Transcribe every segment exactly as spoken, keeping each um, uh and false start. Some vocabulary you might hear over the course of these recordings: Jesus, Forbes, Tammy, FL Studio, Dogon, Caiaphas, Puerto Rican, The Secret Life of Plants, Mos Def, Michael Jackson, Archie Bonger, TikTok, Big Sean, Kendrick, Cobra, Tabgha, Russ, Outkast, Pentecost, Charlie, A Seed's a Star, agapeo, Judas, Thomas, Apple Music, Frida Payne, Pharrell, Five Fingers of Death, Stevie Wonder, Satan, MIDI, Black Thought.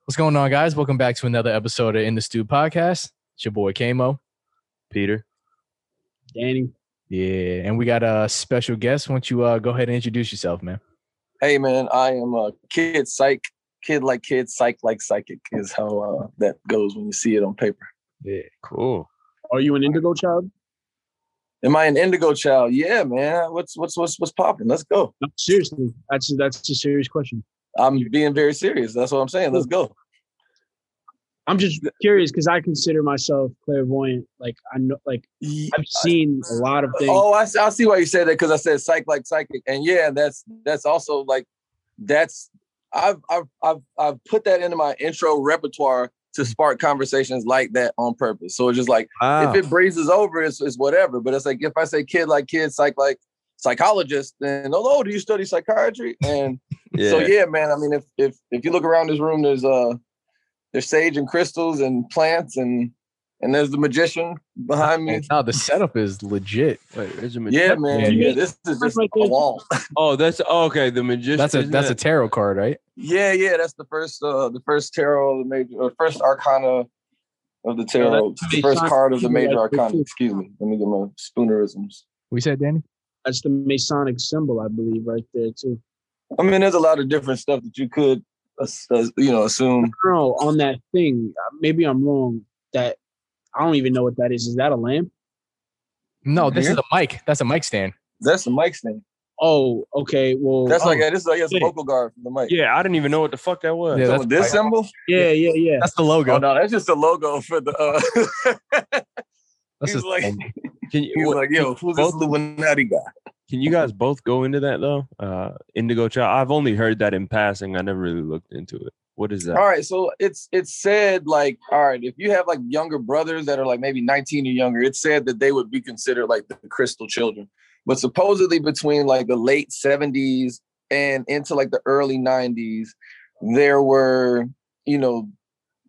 What's going on, guys? Welcome back to another episode of In the Stew Podcast. It's your boy Kamo, Peter, Danny. Yeah, and we got a special guest. Why don't you uh, go ahead and introduce yourself, man? Hey, man, I am a Kidsyc. Kid like kid, psych like psychic is how uh, that goes when you see it on paper. Yeah, cool. Are you an indigo child? Am I an indigo child? Yeah, man. What's what's what's what's popping? Let's go. No, seriously, that's that's a serious question. I'm being very serious. That's what I'm saying. Let's go. I'm just curious because I consider myself clairvoyant. Like I know, like I've seen a lot of things. Oh, I, I see why you said that, because I said psych like psychic, and yeah, that's that's also like that's. I've I've I've I've put that into my intro repertoire to spark conversations like that on purpose. So it's just like, wow. If it breezes over, it's it's whatever. But it's like if I say kid like kid, psych like psychologist, then oh, do you study psychiatry? And yeah. So yeah, man. I mean, if if if you look around this room, there's uh there's sage and crystals and plants and and there's the magician behind me. Now the setup is legit. Wait, there's a magician. Yeah, man. Yeah, yeah. This is just right a wall. Oh, that's oh, okay. The magician. That's a that's that? a tarot card, right? Yeah, yeah. That's the first uh, the first tarot, the major, or first arcana of the tarot. Yeah, the first card of the major arcana. Excuse me. Let me get my spoonerisms. We said, Danny. That's the Masonic symbol, I believe, right there too. I mean, there's a lot of different stuff that you could, uh, you know, assume. Girl, on that thing. Maybe I'm wrong. That. I don't even know what that is. Is that a lamp? No, this yeah. is a mic. That's a mic stand. That's a mic stand. Oh, okay. Well, that's oh, like this is like a vocal guard for the mic. Yeah, I didn't even know what the fuck that was. Yeah, so that's this like, symbol. Yeah, yeah, yeah. That's the logo. Oh, no, that's just the logo for the. Uh... That's just like. Can you? What, like, yo, who's this Illuminati guy? Can you guys both go into that though? Uh, Indigo Child. I've only heard that in passing. I never really looked into it. What is that? All right, so it's it's said like, all right, if you have like younger brothers that are like maybe nineteen or younger, it's said that they would be considered like the crystal children. But supposedly between like the late seventies and into like the early nineties, there were, you know,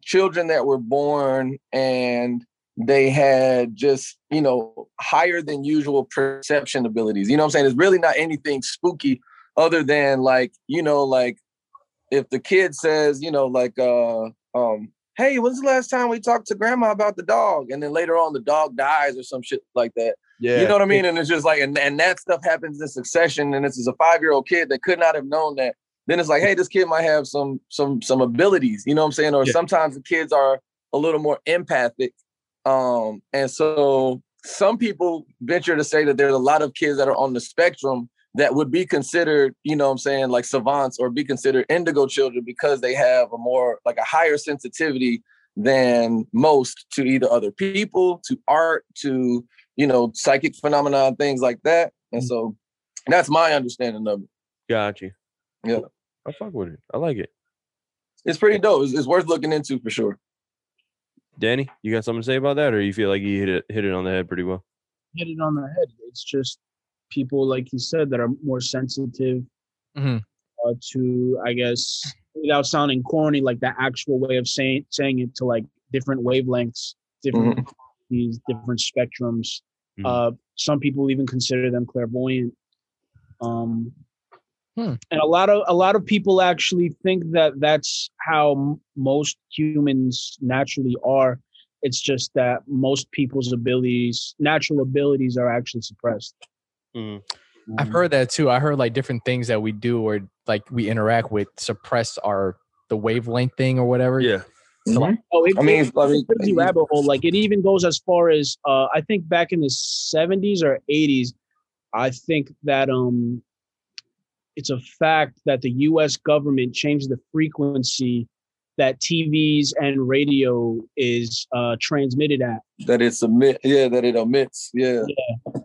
children that were born and they had just, you know, higher than usual perception abilities. You know what I'm saying? It's really not anything spooky other than like, you know, like, if the kid says, you know, like, uh, um, hey, when's the last time we talked to grandma about the dog? And then later on, the dog dies or some shit like that. Yeah. You know what I mean? And it's just like, and, and that stuff happens in succession. And this is a five-year-old kid that could not have known that. Then it's like, hey, this kid might have some some some abilities. You know what I'm saying? Or yeah. Sometimes the kids are a little more empathic. Um, and so some people venture to say that there's a lot of kids that are on the spectrum that would be considered, you know what I'm saying, like savants or be considered indigo children because they have a more, like a higher sensitivity than most to either other people, to art, to, you know, psychic phenomena, things like that. And so that's my understanding of it. Got you. Yeah. I fuck with it. I like it. It's pretty dope. It's, it's worth looking into for sure. Danny, you got something to say about that, or you feel like you hit it, hit it on the head pretty well? Hit it on the head. It's just, people, like he said, that are more sensitive mm-hmm. uh, to, I guess, without sounding corny, like the actual way of saying saying it to like different wavelengths, different mm-hmm. these different spectrums. Mm-hmm. Uh, some people even consider them clairvoyant. Um, hmm. And a lot of a lot of people actually think that that's how m- most humans naturally are. It's just that most people's abilities, natural abilities, are actually suppressed. Mm-hmm. I've heard that too. I heard like different things that we do or like we interact with suppress our the wavelength thing or whatever. Yeah. So mm-hmm. like, oh, it, I mean, it's a rabbit hole. Like it even goes as far as uh, I think back in the seventies or eighties, I think that um, it's a fact that the U S government changed the frequency that T Vs and radio is uh, transmitted at. That it's emit. Yeah. That it omits. Yeah. Yeah.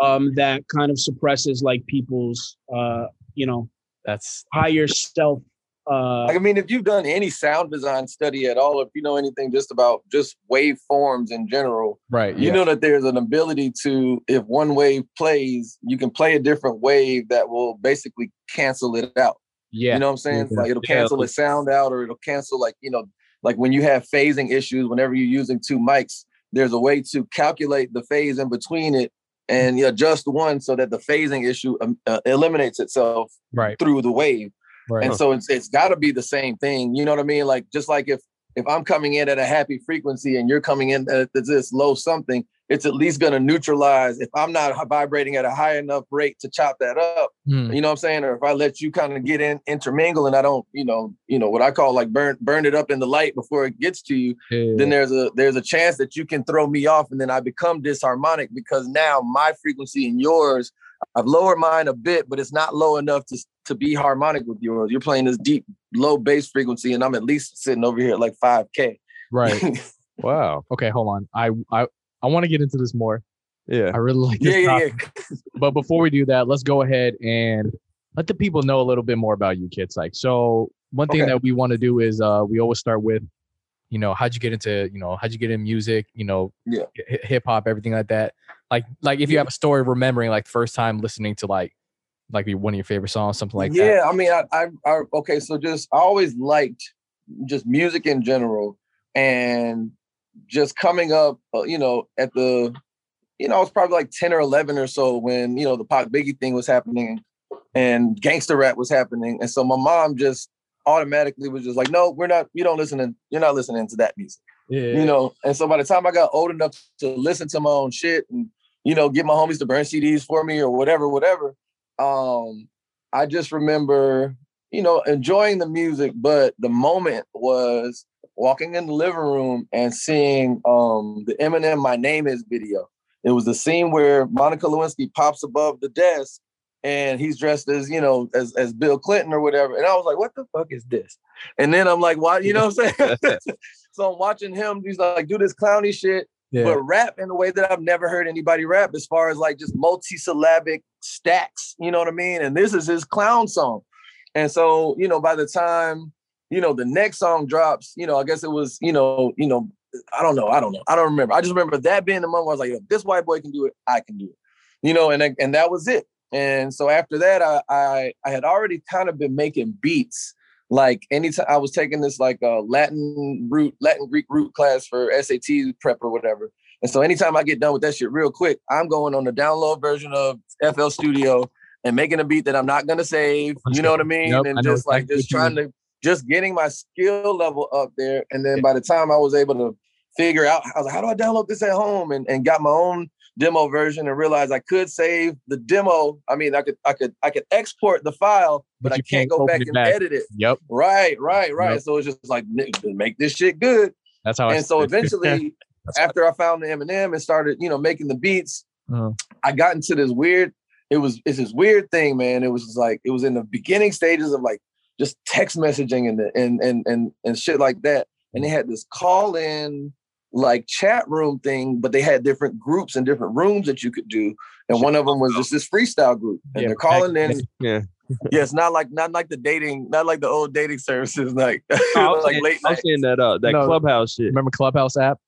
Um, that kind of suppresses like people's, uh, you know, that's higher self. Uh, I mean, if you've done any sound design study at all, if you know anything just about just waveforms in general, right? You yeah. know that there's an ability to, if one wave plays, you can play a different wave that will basically cancel it out. Yeah, you know what I'm saying? Yeah. Like it'll cancel yeah. the sound out, or it'll cancel like, you know, like when you have phasing issues, whenever you're using two mics, there's a way to calculate the phase in between it and you adjust one so that the phasing issue um, uh, eliminates itself right. through the wave. Right. And so it's, it's got to be the same thing. You know what I mean? Like, just like if if I'm coming in at a happy frequency and you're coming in at this low something, it's at least going to neutralize. If I'm not vibrating at a high enough rate to chop that up, mm. you know what I'm saying? Or if I let you kind of get in, intermingle, and I don't, you know, you know what I call like burn burn it up in the light before it gets to you, yeah. then there's a there's a chance that you can throw me off and then I become disharmonic because now my frequency and yours, I've lowered mine a bit, but it's not low enough to to be harmonic with yours. You're playing this deep, low bass frequency, and I'm at least sitting over here at like five K. Right. Wow. Okay, hold on. I I, I want to get into this more. Yeah. I really like this yeah, topic. Yeah, yeah. But before we do that, let's go ahead and let the people know a little bit more about you, Kidsyc. So one thing okay. that we want to do is uh, we always start with, you know, how'd you get into, you know, how'd you get in music, you know, yeah. h- hip hop, everything like that. Like, like if you have a story remembering like the first time listening to like, like one of your favorite songs, something like yeah, that. Yeah. I mean, I, I, I, okay. So just, I always liked just music in general, and just coming up, you know, at the, you know, I was probably like ten or eleven or so when, you know, the Pac Biggie thing was happening and gangster rap was happening. And so my mom just automatically was just like, no, we're not, you don't listen to, you're not listening to that music. Yeah. You know, and so by the time I got old enough to listen to my own shit and, you know, get my homies to burn C Ds for me or whatever, whatever, um, I just remember, you know, enjoying the music. But the moment was walking in the living room and seeing um, the Eminem My Name Is video. It was the scene where Monica Lewinsky pops above the desk and he's dressed as, you know, as as Bill Clinton or whatever. And I was like, what the fuck is this? And then I'm like, why? You know what I'm saying? So I'm watching him. He's like, do this clowny shit, yeah. but rap in a way that I've never heard anybody rap, as far as like just multi-syllabic stacks. You know what I mean? And this is his clown song. And so, you know, by the time, you know, the next song drops, you know, I guess it was, you know, you know, I don't know. I don't know. I don't remember. I just remember that being the moment where I was like, if this white boy can do it, I can do it. You know, and, and that was it. And so after that, I, I, I had already kind of been making beats. Like anytime I was taking this like uh, Latin root, Latin Greek root class for S A T prep or whatever. And so anytime I get done with that shit real quick, I'm going on the download version of F L Studio and making a beat that I'm not going to save. You know what I mean? Yep, and I just like just trying to just getting my skill level up there. And then by the time I was able to figure out, I was like, how do I download this at home? And, and got my own demo version and realized I could save the demo. I mean, I could, I could, I could export the file, but, but I can't, can't go back and back. edit it. Yep. Right, right, right. Yep. So it's just like, make this shit good. That's how. And I so eventually, after I found the Eminem and started, you know, making the beats, mm. I got into this weird. It was it's this weird thing, man. It was just like it was in the beginning stages of like just text messaging and the, and and and and shit like that. And they had this call in. Like chat room thing, but they had different groups and different rooms that you could do. And one of them was just this freestyle group. And yeah, they're calling I, in. Yeah. Yeah, it's not like not like the dating, not like the old dating services. Like, I was like saying, late night. I'm saying that uh that no, Clubhouse shit. Remember Clubhouse app?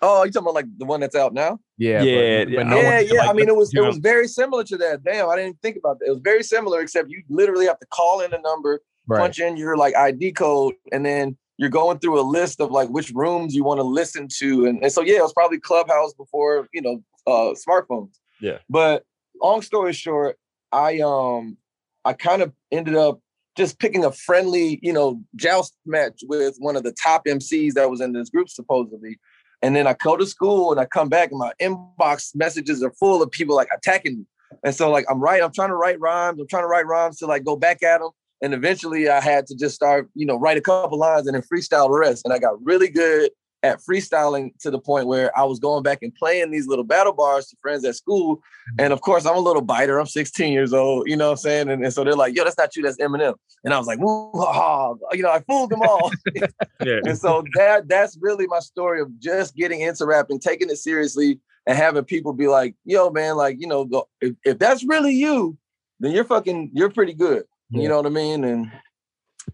Oh, you talking about like the one that's out now? Yeah, yeah, but, yeah. But no yeah, yeah. Like, I mean, it was it know. was very similar to that. Damn, I didn't think about that. It was very similar, except you literally have to call in a number, right. punch in your like I D code, and then you're going through a list of like which rooms you want to listen to. And, and so, yeah, it was probably Clubhouse before, you know, uh, smartphones. Yeah. But long story short, I um I kind of ended up just picking a friendly, you know, joust match with one of the top M Cs that was in this group, supposedly. And then I go to school and I come back and my inbox messages are full of people like attacking me. And so like, I'm right. I'm trying to write rhymes. I'm trying to write rhymes to like go back at them. And eventually I had to just start, you know, write a couple lines and then freestyle the rest. And I got really good at freestyling to the point where I was going back and playing these little battle bars to friends at school. And of course, I'm a little biter. I'm sixteen years old, you know what I'm saying? And, and so they're like, yo, that's not you, that's Eminem. And I was like, woo, ha, ha. You know, I fooled them all. yeah. And so that that's really my story of just getting into rapping, taking it seriously and having people be like, yo, man, like, you know, go, if, if that's really you, then you're fucking, you're pretty good. You yeah. know what I mean? And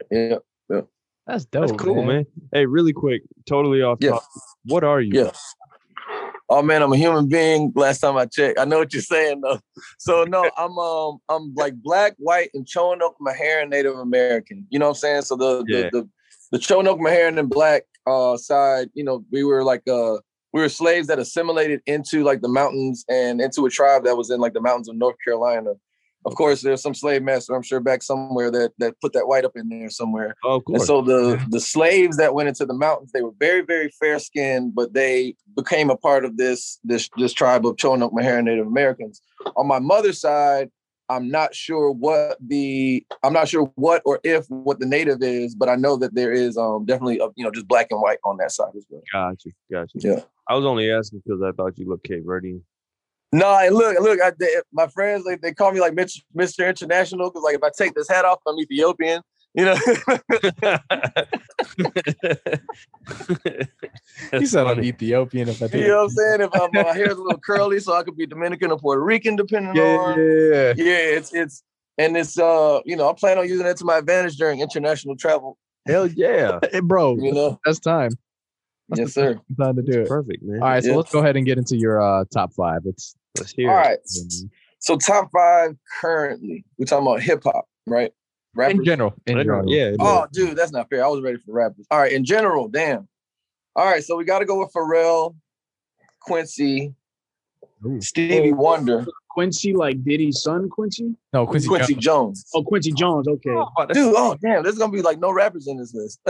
yeah, yeah. That's dope. That's cool, man. man. Hey, really quick, totally off yeah. topic. What are you? Yes. Oh man, I'm a human being. Last time I checked. I know what you're saying though. So no, I'm um I'm like black, white, and Choanoke-Meherrin Native American. You know what I'm saying? So the yeah. the, the the Choanoke-Meherrin and black uh side, you know, we were like uh we were slaves that assimilated into like the mountains and into a tribe that was in like the mountains of North Carolina. Of course, there's some slave master, I'm sure, back somewhere that that put that white up in there somewhere. Oh, of course. And so the, the slaves that went into the mountains, they were very, very fair skinned, but they became a part of this this this tribe of Choanoke-Meherrin Native Americans. On my mother's side, I'm not sure what the I'm not sure what or if what the native is, but I know that there is um definitely a, you know just black and white on that side as well. Gotcha, gotcha. Yeah, I was only asking because I thought you looked Cape Verdean. No, I look, look, I, they, my friends, like, they call me like Mister International because, like, if I take this hat off, I'm Ethiopian, you know? You sound like Ethiopian if I do. You know what I'm saying? If I'm, my hair's a little curly, so I could be Dominican or Puerto Rican, depending yeah, on. Yeah, yeah, it's, it's, and it's, uh, you know, I plan on using that to my advantage during international travel. Hell yeah. Hey, bro, you know, that's time. That's yes, sir. Time to do it. Perfect, man. All right, so yes. let's go ahead and get into your uh, top five. Let's let's hear. All right. It. So top five currently. We're talking about hip hop, right? Rappers. In general. In general. Yeah. Oh, dude, that's not fair. I was ready for rappers. All right, in general, damn. All right, so we got to go with Pharrell, Quincy, Ooh. Stevie Wonder. Quincy, like Diddy's son, Quincy? No, Quincy. Quincy Jones. Jones. Oh, Quincy Jones. Okay. Oh, dude, oh damn, there's gonna be like no rappers in this list.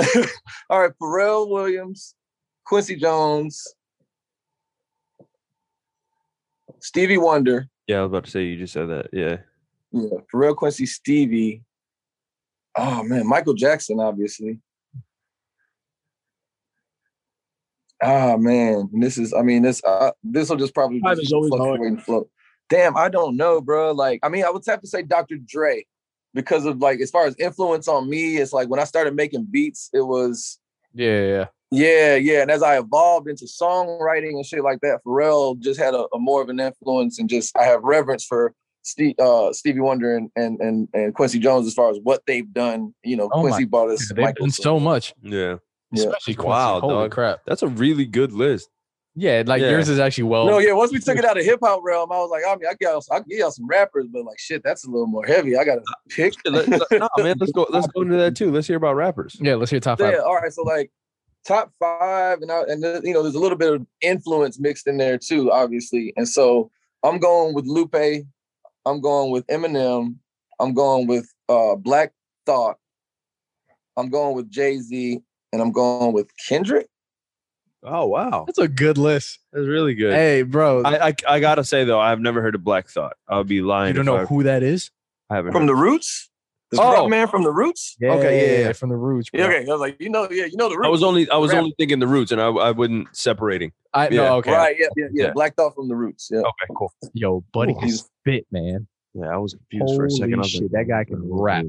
All right, Pharrell Williams. Quincy Jones, Stevie Wonder. Yeah, I was about to say you just said that. Yeah. Yeah. Pharrell, Quincy, Stevie. Oh man, Michael Jackson, obviously. Ah man, this is. I mean, this. Uh, this will just probably just float and float. Damn, I don't know, bro. Like, I mean, I would have to say Doctor Dre because of like as far as influence on me. It's like when I started making beats, it was. Yeah. Yeah. Yeah, yeah. And as I evolved into songwriting and shit like that, Pharrell just had a, a more of an influence and just I have reverence for Steve, uh, Stevie Wonder and, and and and Quincy Jones as far as what they've done. You know, oh Quincy bought us. They've Michael done so stuff. much. Yeah. Especially yeah. Quincy. Wow, holy dog. crap. That's a really good list. Yeah, like yeah. yours is actually well. No, yeah. Once we took it out of hip hop realm, I was like, I mean, I got, I give y'all some rappers, but like, shit, that's a little more heavy. I gotta pick. Let, let, no, man, let's go. Let's go into that too. Let's hear about rappers. Yeah, let's hear top five. Yeah. All right. So like. Top five, and I, and you know, there's a little bit of influence mixed in there too, obviously. And so I'm going with Lupe, I'm going with Eminem, I'm going with uh, Black Thought, I'm going with Jay-Z, and I'm going with Kendrick. Oh wow, that's a good list. That's really good. Hey, bro, I I, I gotta say though, I've never heard of Black Thought. I'll be lying. You don't know I've, who that is? I haven't. From heard. The Roots. Oh man, from the Roots. Yeah, okay, yeah, yeah, from the Roots. Bro. Yeah, okay, I was like, you know, yeah, you know the Roots. I was only, I was Rap. only thinking the Roots, and I, I wasn't separating. I yeah. no, okay, right, yeah, yeah, yeah, yeah. Black Thought from the Roots. Yeah, okay, cool. Yo, buddy, can spit, man. Yeah, I was confused Holy for a second. I was shit, like, that guy can rap.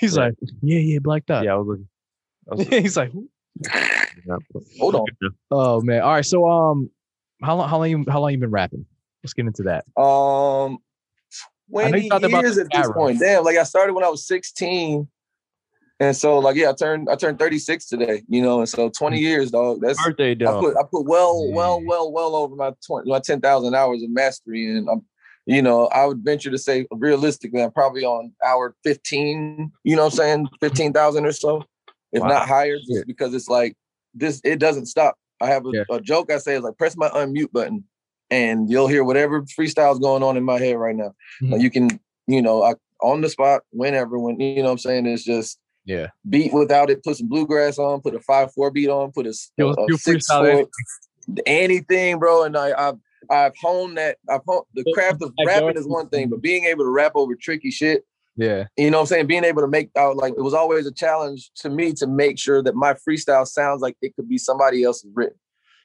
He's right. like, yeah, yeah, Black Thought. Yeah, I was looking. I was looking. He's like, hold on. Oh man, all right. So, um, how long, how long, you, how long you been rapping? Let's get into that. Um. twenty years about at this point. Damn, like I started when I was sixteen. And so like, yeah, I turned I turned thirty-six today, you know, and so twenty years, dog. That's birthday, dog. I put, I put well, yeah. well, well, well over my twenty, my ten thousand hours of mastery. And, I'm, you know, I would venture to say realistically, I'm probably on hour fifteen, you know what I'm saying? fifteen thousand or so, if wow. not higher, just yeah. because it's like this, it doesn't stop. I have a, yeah. a joke I say is like, press my unmute button. And you'll hear whatever freestyle's going on in my head right now. Mm-hmm. Like you can, you know, I, on the spot, whenever, when, you know what I'm saying? It's just yeah, beat without it, put some bluegrass on, put a five four beat on, put a, Yo, a six four, anything, bro. And I, I've, I've honed that. I've honed, the craft of rapping is one thing, but being able to rap over tricky shit, yeah, you know what I'm saying? Being able to make out, like, it was always a challenge to me to make sure that my freestyle sounds like it could be somebody else's written.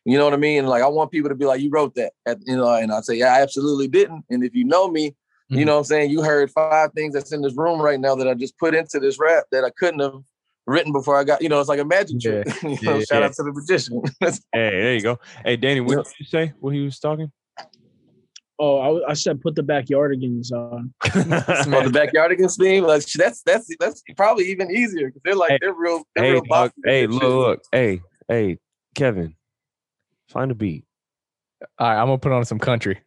You know what I mean? And like, I want people to be like, you wrote that, at, you know, and I say, yeah, I absolutely didn't. And if you know me, mm-hmm. you know what I'm saying? You heard five things that's in this room right now that I just put into this rap that I couldn't have written before I got, you know, it's like a magic yeah. trick. you yeah, know, yeah. Shout out to the magician. Hey, there you go. Hey, Danny, what yeah. did you say when he was talking? Oh, I, I said put the backyardigans on. Oh, the backyardigans theme? Like, that's that's that's probably even easier because they're like, hey, they're real, they're hey, real boxy. Hey, look, look, hey, hey, Kevin. Find a beat. All right, I'm gonna put on some country.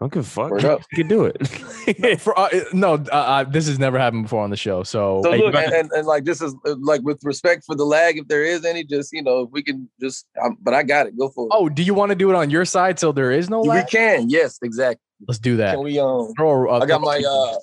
I don't give a fuck. You can do it. For, uh, no, uh, uh, this has never happened before on the show. So, so hey, look, and, and, and like this is uh, like with respect for the lag, if there is any, just you know, if we can just. Um, but I got it. Go for it. Oh, do you want to do it on your side so there is no lag? We can. Yes, exactly. Let's do that. Can we? Um, Throw, uh, I got my. Uh,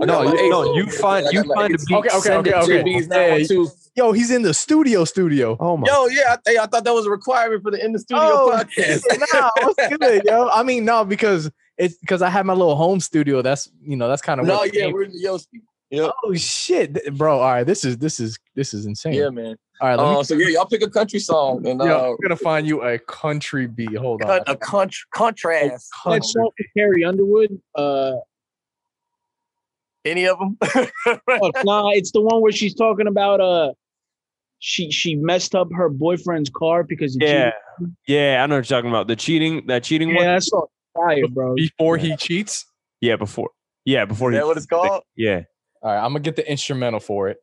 I no, got my you, no, you find you find a beat. Okay, okay, Send okay, okay. okay. Now Yo, he's in the studio. Studio. Oh my. Yo, yeah, I, th- I thought that was a requirement for the in the studio oh, podcast. Nah, what's good, yo? I mean, no, because. It's because I have my little home studio. That's you know that's kind of no yeah we're in the yo studio. Yep. Oh shit, bro! All right, this is this is this is insane. Yeah, man. All right, let uh, me... so yeah, y'all pick a country song, and uh, yo, I'm gonna find you a country beat. Hold on, a country contrast. A country. Song for Carrie Underwood. Uh, Any of them? oh, nah, it's the one where she's talking about uh, she she messed up her boyfriend's car because he yeah cheated. yeah I know what you're talking about the cheating that cheating yeah, one. Yeah, I saw. Fire, bro. Before yeah. he cheats? Yeah, before. Yeah, before Is he that cheats. What it's called? Yeah. All right, I'm going to get the instrumental for it.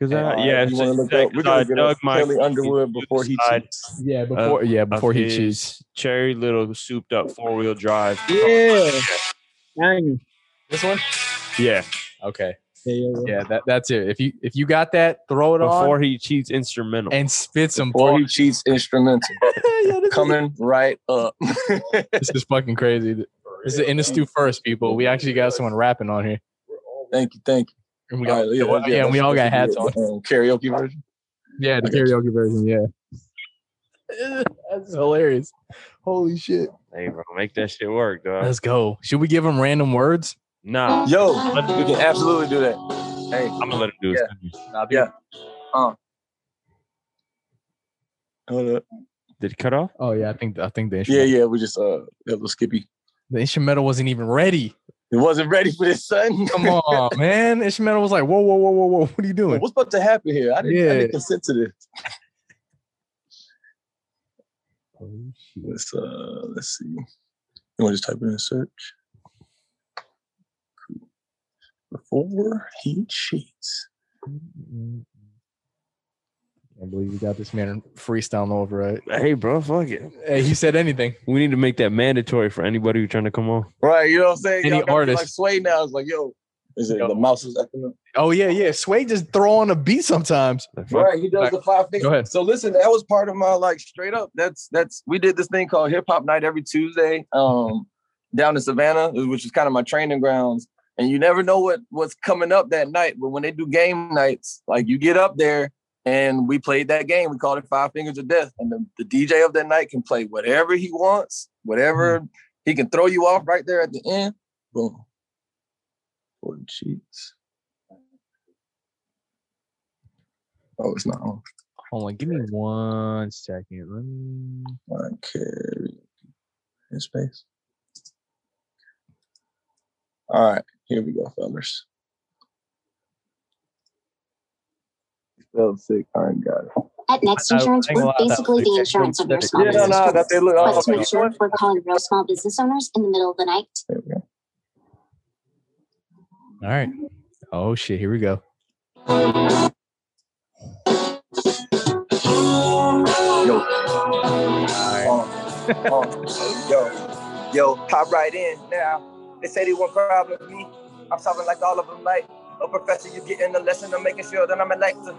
Cause I, uh, yeah, you want to look up Doug Carrie Underwood before he cheats. Yeah, before uh, yeah, before he cheats. Cherry little souped up four-wheel drive. Yeah. Dang. This one? Yeah. Okay. Yeah, yeah, yeah. yeah that, that's it. If you if you got that, throw it before on. Before he cheats instrumental. And spit some Before ball. he cheats instrumental. yeah, Coming is- right up. This is fucking crazy. This is in the stew first, people. We actually got someone rapping on here. Thank you, thank you. And we got, all right, yeah, yeah, yeah, we all got hats on. Um, karaoke version? Yeah, the okay. karaoke version, yeah. That's hilarious. Holy shit. Hey, bro, make that shit work, dog. Let's go. Should we give him random words? Nah. Yo, we can absolutely do that. Hey, I'm gonna let him do it. Yeah. Nah, yeah. Uh. Hold up. Did it cut off? Oh yeah, I think I think the instrumental. Yeah, yeah, we just uh, that was skippy. The instrumental wasn't even ready. It wasn't ready for this, son. Come on, man. Instrumental was like, whoa, whoa, whoa, whoa, whoa. What are you doing? What's about to happen here? I didn't, yeah. I didn't consent to this. Oh, shit. Let's uh, let's see. You want to just type it in search? Before he cheats. I believe you got this man freestyling over it. Hey, bro, fuck it. Hey, he said anything. We need to make that mandatory for anybody who's trying to come on. Right, you know what I'm saying? Any artist. Like Sway now is like, yo, is it yo. the mouse is acting up? Oh, yeah, yeah. Sway just throw on a beat sometimes. Right, he does right. the five things. Go ahead. So listen, that was part of my, like, straight up. That's, that's, we did this thing called Hip Hop Night every Tuesday um, down in Savannah, which is kind of my training grounds. And you never know what, what's coming up that night. But when they do game nights, like you get up there and we played that game. We called it Five Fingers of Death. And the, the D J of that night can play whatever he wants, whatever. Mm-hmm. He can throw you off right there at the end. Boom. Oh, jeez. Oh, it's not on. Hold on. Give me one second. Let me. Okay. In space. All right. Here we go, fellas. Felt sick. I ain't got it. At Next Insurance, we're basically the insurance of your small yeah, business. No, no, that they look but to make sure we're calling real small business owners in the middle of the night. There we go. All right. Oh, shit. Here we go. Yo. All right. Yo. Yo, pop right in now. They say they want problems with me. I'm solving like all of them, like a professor. You getting a lesson. I'm making sure that I'm a lecturer.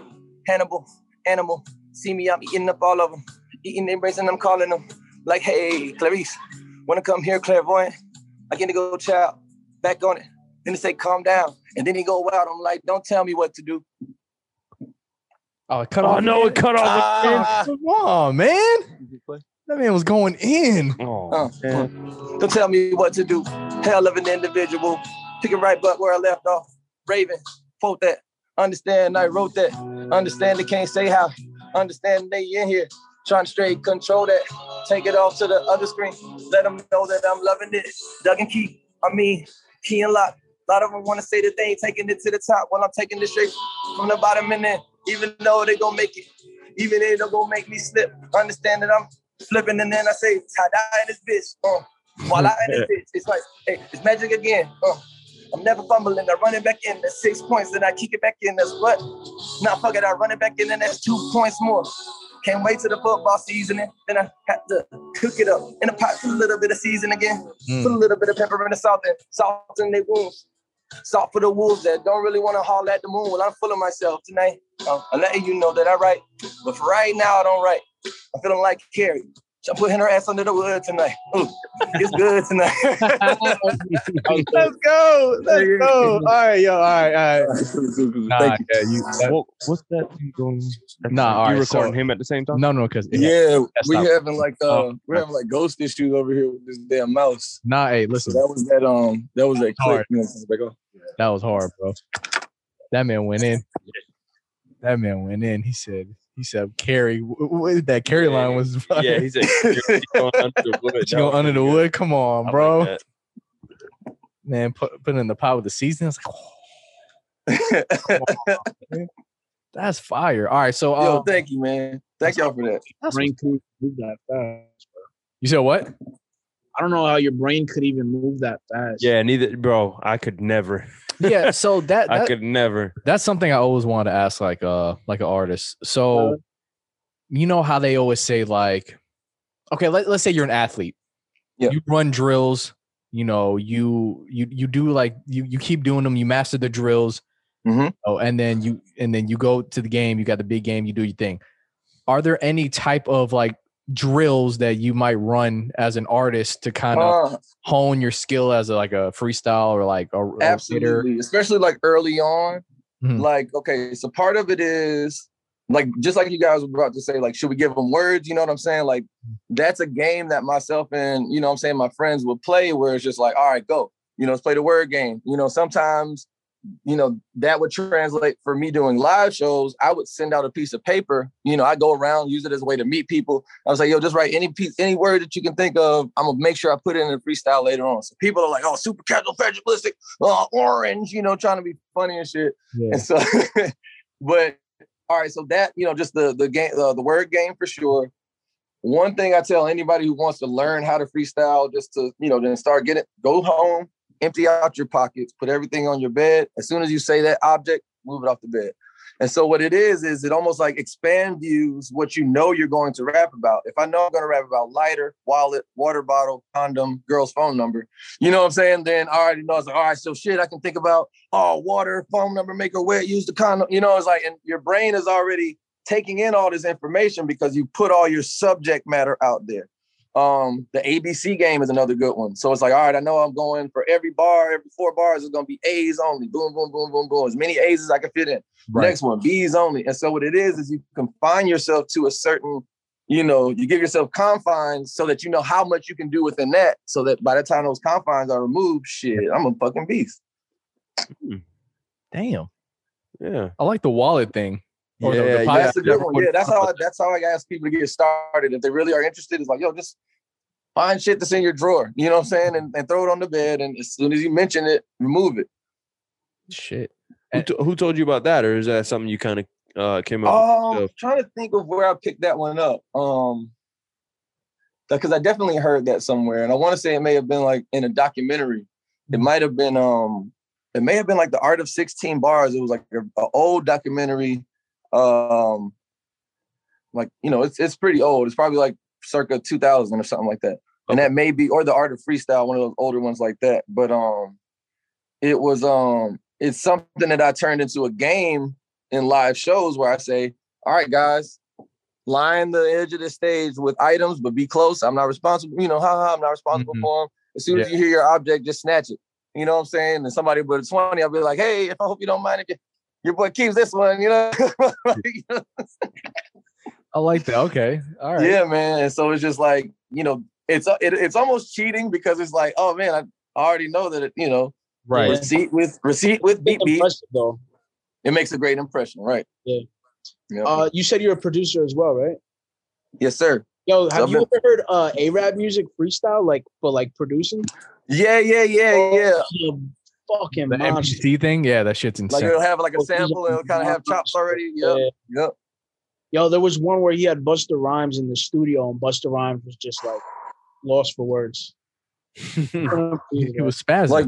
Hannibal, animal. See me, I'm eating up all of them. Eating them, raising them, calling them. Like, hey, Clarice, wanna come here clairvoyant? I get to go child, back on it. Then they say, calm down. And then he go out. I'm like, don't tell me what to do. Oh, it cut off. Oh, no, it cut off. Ah. Come on, man. That man was going in. Oh, uh, don't tell me what to do. Hell of an individual. Pick it right back where I left off. Raven, quote that. Understand I wrote that. Understand they can't say how. Understand they in here. Trying to straight control that. Take it off to the other screen. Let them know that I'm loving it. Doug and Key. I mean, Key and Lock. A lot of them want to say that they ain't taking it to the top. Well, I'm taking it straight from the bottom and then. Even though they gonna make it. Even if they gonna make me slip. Understand that I'm flipping and then I say tie-dye in this bitch. Uh, while I in this bitch, it's like, hey, it's magic again. Uh, I'm never fumbling. I run it back in. That's six points. Then I kick it back in. That's what? Nah, fuck it. I run it back in and that's two points more. Can't wait till the football season. Then I have to cook it up in a pot, put a little bit of season again, mm. put a little bit of pepper in the salt, and salt in their wounds. Salt for the wolves that don't really want to holler at the moon. Well, I'm full of myself tonight. Um, I'm letting you know that I write. But for right now, I don't write. I'm feeling like Carrie. I'm putting her ass under the wood tonight. Ooh, it's good tonight. Let's go. Let's go. All right, yo. All right, all right. Nah, Thank you. Yeah, you that, what, what's that thing going on? Nah, all right. You recording so, him at the same time? No, no, because yeah, we having like uh, oh, we're having like ghost issues over here with this damn mouse. Nah, hey, listen. So that was that um, that was that clip. That was hard, bro. That man went in. That man went in. He said. He said, "Carrie, that Carrie line was funny." Yeah, he said, "She's going under the wood." She going under the wood. Come on, bro. Like man, put put it in the pot with the seasoning. Like, oh. on, that's fire. All right, so uh, yo, thank you, man. Thank y'all for that. Brain could move that fast, bro. You said what? I don't know how your brain could even move that fast. Yeah, neither, bro. I could never. Yeah, so that, that I could never. That's something I always wanted to ask, like, uh, like an artist. So, uh, you know how they always say, like, okay, let, let's say you're an athlete. Yeah. You run drills. You know, you you you do like you you keep doing them. You master the drills. Mm-hmm. Oh, and then you and then you go to the game. You got the big game. You do your thing. Are there any type of like drills that you might run as an artist to kind of uh, hone your skill as a, like a freestyle or like a absolutely leader? Especially like early on, mm-hmm. like okay, so part of it is like just like you guys were about to say, like should we give them words? You know what I'm saying? Like that's a game that myself and you know what I'm saying my friends would play where it's just like, all right, go, you know, let's play the word game. You know, sometimes you know, that would translate for me doing live shows. I would send out a piece of paper. You know, I go around, use it as a way to meet people. I was like, yo, just write any piece, any word that you can think of. I'm going to make sure I put it in a freestyle later on. So people are like, oh, super califragilistic, uh, orange, you know, trying to be funny and shit. Yeah. And so, but all right. So that, you know, just the, the game, uh, the word game for sure. One thing I tell anybody who wants to learn how to freestyle just to, you know, then start getting, go home. Empty out your pockets, put everything on your bed. As soon as you say that object, move it off the bed. And so what it is, is it almost like expand views what you know you're going to rap about. If I know I'm going to rap about lighter, wallet, water bottle, condom, girl's phone number, you know what I'm saying? Then I already know it's like, all right, so shit, I can think about, oh, water, phone number, make her wet, use the condom. You know, it's like, and your brain is already taking in all this information because you put all your subject matter out there. Um, the A B C game is another good one. So it's like, all right, I know I'm going for every bar, every four bars is going to be A's only. Boom, boom, boom, boom, boom. As many A's as I can fit in. Right. Next one, B's only. And so what it is, is you confine yourself to a certain, you know, you give yourself confines so that you know how much you can do within that. So that by the time those confines are removed, shit, I'm a fucking beast. Damn. Yeah. I like the wallet thing. Or yeah, the, the that's a good one. Yeah, that's how I, that's how I ask people to get started. If they really are interested, it's like, yo, just find shit that's in your drawer. You know what I'm saying? And, and throw it on the bed. And as soon as you mention it, remove it. Shit. Who, t- who told you about that? Or is that something you kind of uh, came up um, with? I'm trying to think of where I picked that one up. Um, because I definitely heard that somewhere. And I want to say it may have been like in a documentary. It might have been, um, it may have been like The Art of sixteen Bars. It was like an old documentary. Um, like, you know, it's it's pretty old. It's probably like circa two thousand or something like that. And that may be, or The Art of Freestyle, one of those older ones like that. But um, it was, um, it's something that I turned into a game in live shows where I say, all right, guys, line the edge of the stage with items, but be close. I'm not responsible. You know, haha, I'm not responsible mm-hmm. for them. As soon yeah. as you hear your object, just snatch it. You know what I'm saying? And somebody with a twenty, I'll be like, hey, I hope you don't mind if you... Your boy keeps this one, you know? I like that. Okay. All right. Yeah, man. And so it's just like, you know, it's it, it's almost cheating because it's like, oh, man, I already know that, it, you know, right. receipt with receipt with beat beat. Though. It makes a great impression, right? Yeah. yeah. Uh, you said you're a producer as well, right? Yes, sir. Yo, have so you been- ever heard uh, A-Rap music freestyle, like, for, like, producing? Yeah, yeah, yeah, oh, yeah. yeah. Fucking the monster. M P C thing, yeah, that shit's insane. Like it'll have like a sample, it'll kind of have chops already. Yep, yeah. yep. Yo, there was one where he had Busta Rhymes in the studio, and Busta Rhymes was just like lost for words. It was spazzing. Like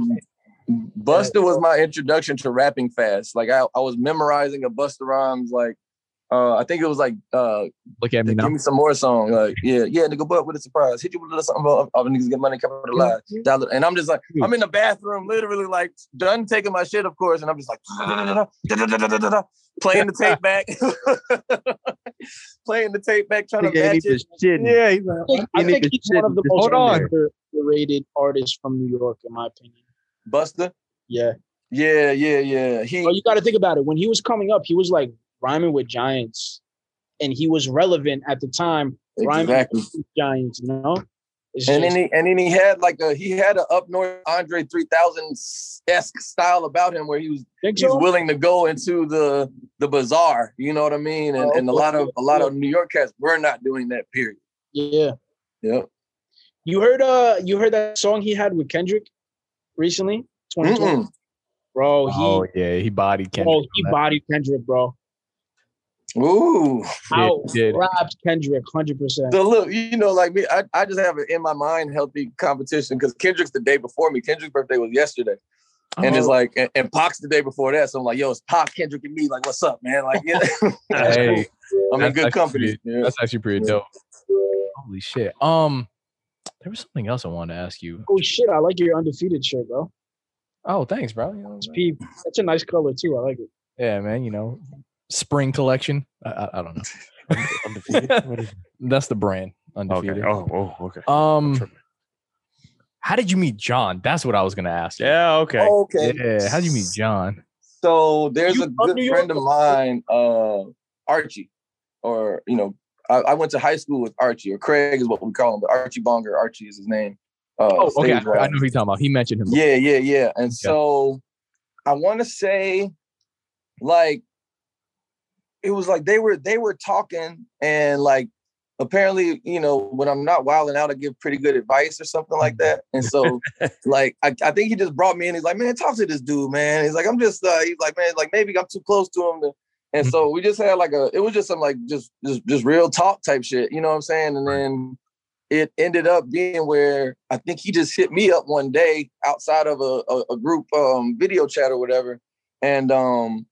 Busta was my introduction to rapping fast. Like I, I was memorizing a Busta Rhymes like Uh, I think it was like uh, Look at Me Now. Give Me Some More song. Like, yeah, yeah, nigga, but with a surprise. Hit you with a little something about other niggas get money, cover the lies. And I'm just like, I'm in the bathroom, literally like done taking my shit, of course. And I'm just like playing the tape back. Playing the tape back, trying to match it. Yeah, he's like, I think he's one of the most underrated artists from New York, in my opinion. Busta? Yeah. Yeah, yeah, yeah. He Well, you gotta think about it. When he was coming up, he was like rhyming with giants, and he was relevant at the time. Rhyming exactly. with giants, you know. It's and just... then he and then he had like a he had an up north Andre three thousand esque style about him, where he was Think he so? was willing to go into the the bazaar. You know what I mean? And, oh, and a lot of a lot of New York cats were not doing that. Period. Yeah. Yeah. You heard uh you heard that song he had with Kendrick recently, twenty twenty. Mm-mm. Bro, he oh yeah, he bodied Kendrick. Oh, he bodied Kendrick, bro. Ooh, out-rapped Kendrick one hundred percent. So look, you know, like me, I, I just have an in my mind healthy competition because Kendrick's the day before me. Kendrick's birthday was yesterday, oh. and it's like, and, and Pac's the day before that. So I'm like, yo, it's Pac, Kendrick, and me. Like, what's up, man? Like, yeah, hey, cool. I'm in good company. Pretty, yeah. That's actually pretty dope. Holy shit. Um, there was something else I wanted to ask you. Oh shit, I like your undefeated shirt, bro. Oh, thanks, bro. You know, it's that's a nice color too. I like it. Yeah, man. You know. Spring collection. I, I, I don't know. Undefeated. That's the brand. Undefeated. Okay. Oh, oh, okay. Um, how did you meet John? That's what I was gonna ask you. Yeah. Okay. Oh, okay. Yeah. How did you meet John? So there's you, a good you, friend of mine, uh, Archie, or you know, I, I went to high school with Archie, or Craig is what we call him, but Archie Bonger. Archie is his name. Uh, oh, okay. I, I know who you're talking about. He mentioned him. Yeah, before. yeah, yeah. And okay. so I want to say, like. It was like they were they were talking and like apparently, you know, when I'm not wilding out, I give pretty good advice or something like that. And so like I, I think he just brought me in. He's like, man, talk to this dude, man. He's like, I'm just uh, he's like, man, like maybe I'm too close to him. To... And so we just had like a it was just some like just just just real talk type shit. You know what I'm saying? And then it ended up being where I think he just hit me up one day outside of a, a, a group um, video chat or whatever. And um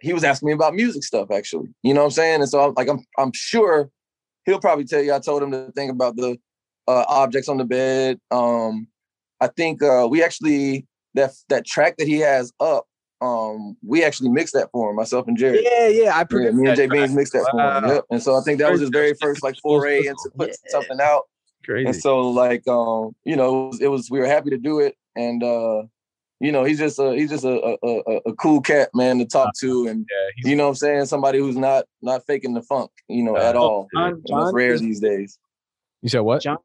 he was asking me about music stuff, actually. You know what I'm saying? And so, I'm, like, I'm I'm sure he'll probably tell you I told him to think about the uh, objects on the bed. Um, I think uh, we actually, that that track that he has up, um, we actually mixed that for him, myself and Jerry. Yeah, yeah. I produced yeah, me and Jay Beans mixed that wow. for him. Yep. And so I think that was his very first, like, foray into putting yeah. something out. Crazy. And so, like, um, you know, it was, it was, we were happy to do it. And, uh, you know, he's just a he's just a a, a cool cat, man, to talk to, and yeah, you know what I'm saying, somebody who's not not faking the funk, you know, at all. John, John it's rare is, these days. You said what? John,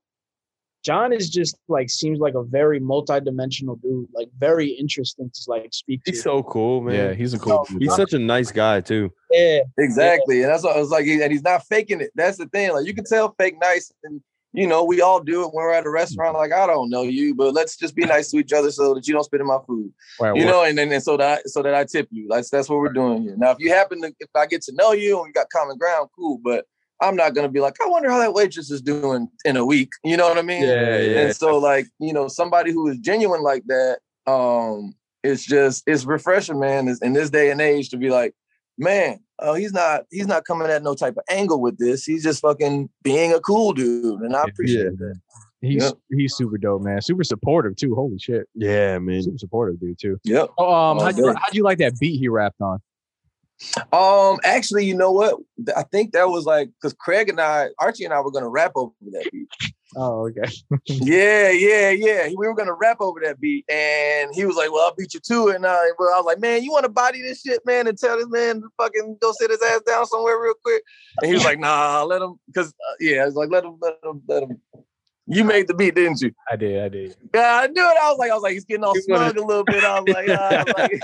John is just like seems like a very multidimensional dude, like very interesting to like speak to. He's so cool, man. Yeah, he's a cool. Dude. He's such a nice guy too. Yeah, exactly, yeah. And that's what I was like, and he's not faking it. That's the thing. Like you can tell fake nice and. You know, we all do it when we're at a restaurant. Like, I don't know you, but let's just be nice to each other so that you don't spit in my food. Right, you right. know, and then so that I, so that I tip you. That's that's what we're doing here. Now, if you happen to, if I get to know you and we got common ground, cool. But I'm not gonna be like, I wonder how that waitress is doing in a week. You know what I mean? Yeah, yeah. And so, like, you know, somebody who is genuine like that, um, it's just it's refreshing, man. It's, in this day and age, to be like, man. Oh, he's not he's not coming at no type of angle with this. He's just fucking being a cool dude. And I appreciate yeah. that. He's yep. he's super dope, man. Super supportive too. Holy shit. Yeah, man. Super supportive dude too. Yep. Oh, um, oh, how'd, you, how'd you like that beat he rapped on? Um, actually, you know what? I think that was like because Craig and I, Archie and I were gonna rap over that beat. Oh, okay. yeah, yeah, yeah. We were gonna rap over that beat, and he was like, "Well, I'll beat you to it." And I, I was like, "Man, you want to body this shit, man, and tell this man to fucking go sit his ass down somewhere real quick?" And he was like, "Nah, let him," because uh, yeah, I was like, "Let him, let him, let him." You made the beat, didn't you? I did, I did. Yeah, I knew it. I was like, I was like, he's getting all smug a little bit. I was like, uh, I was like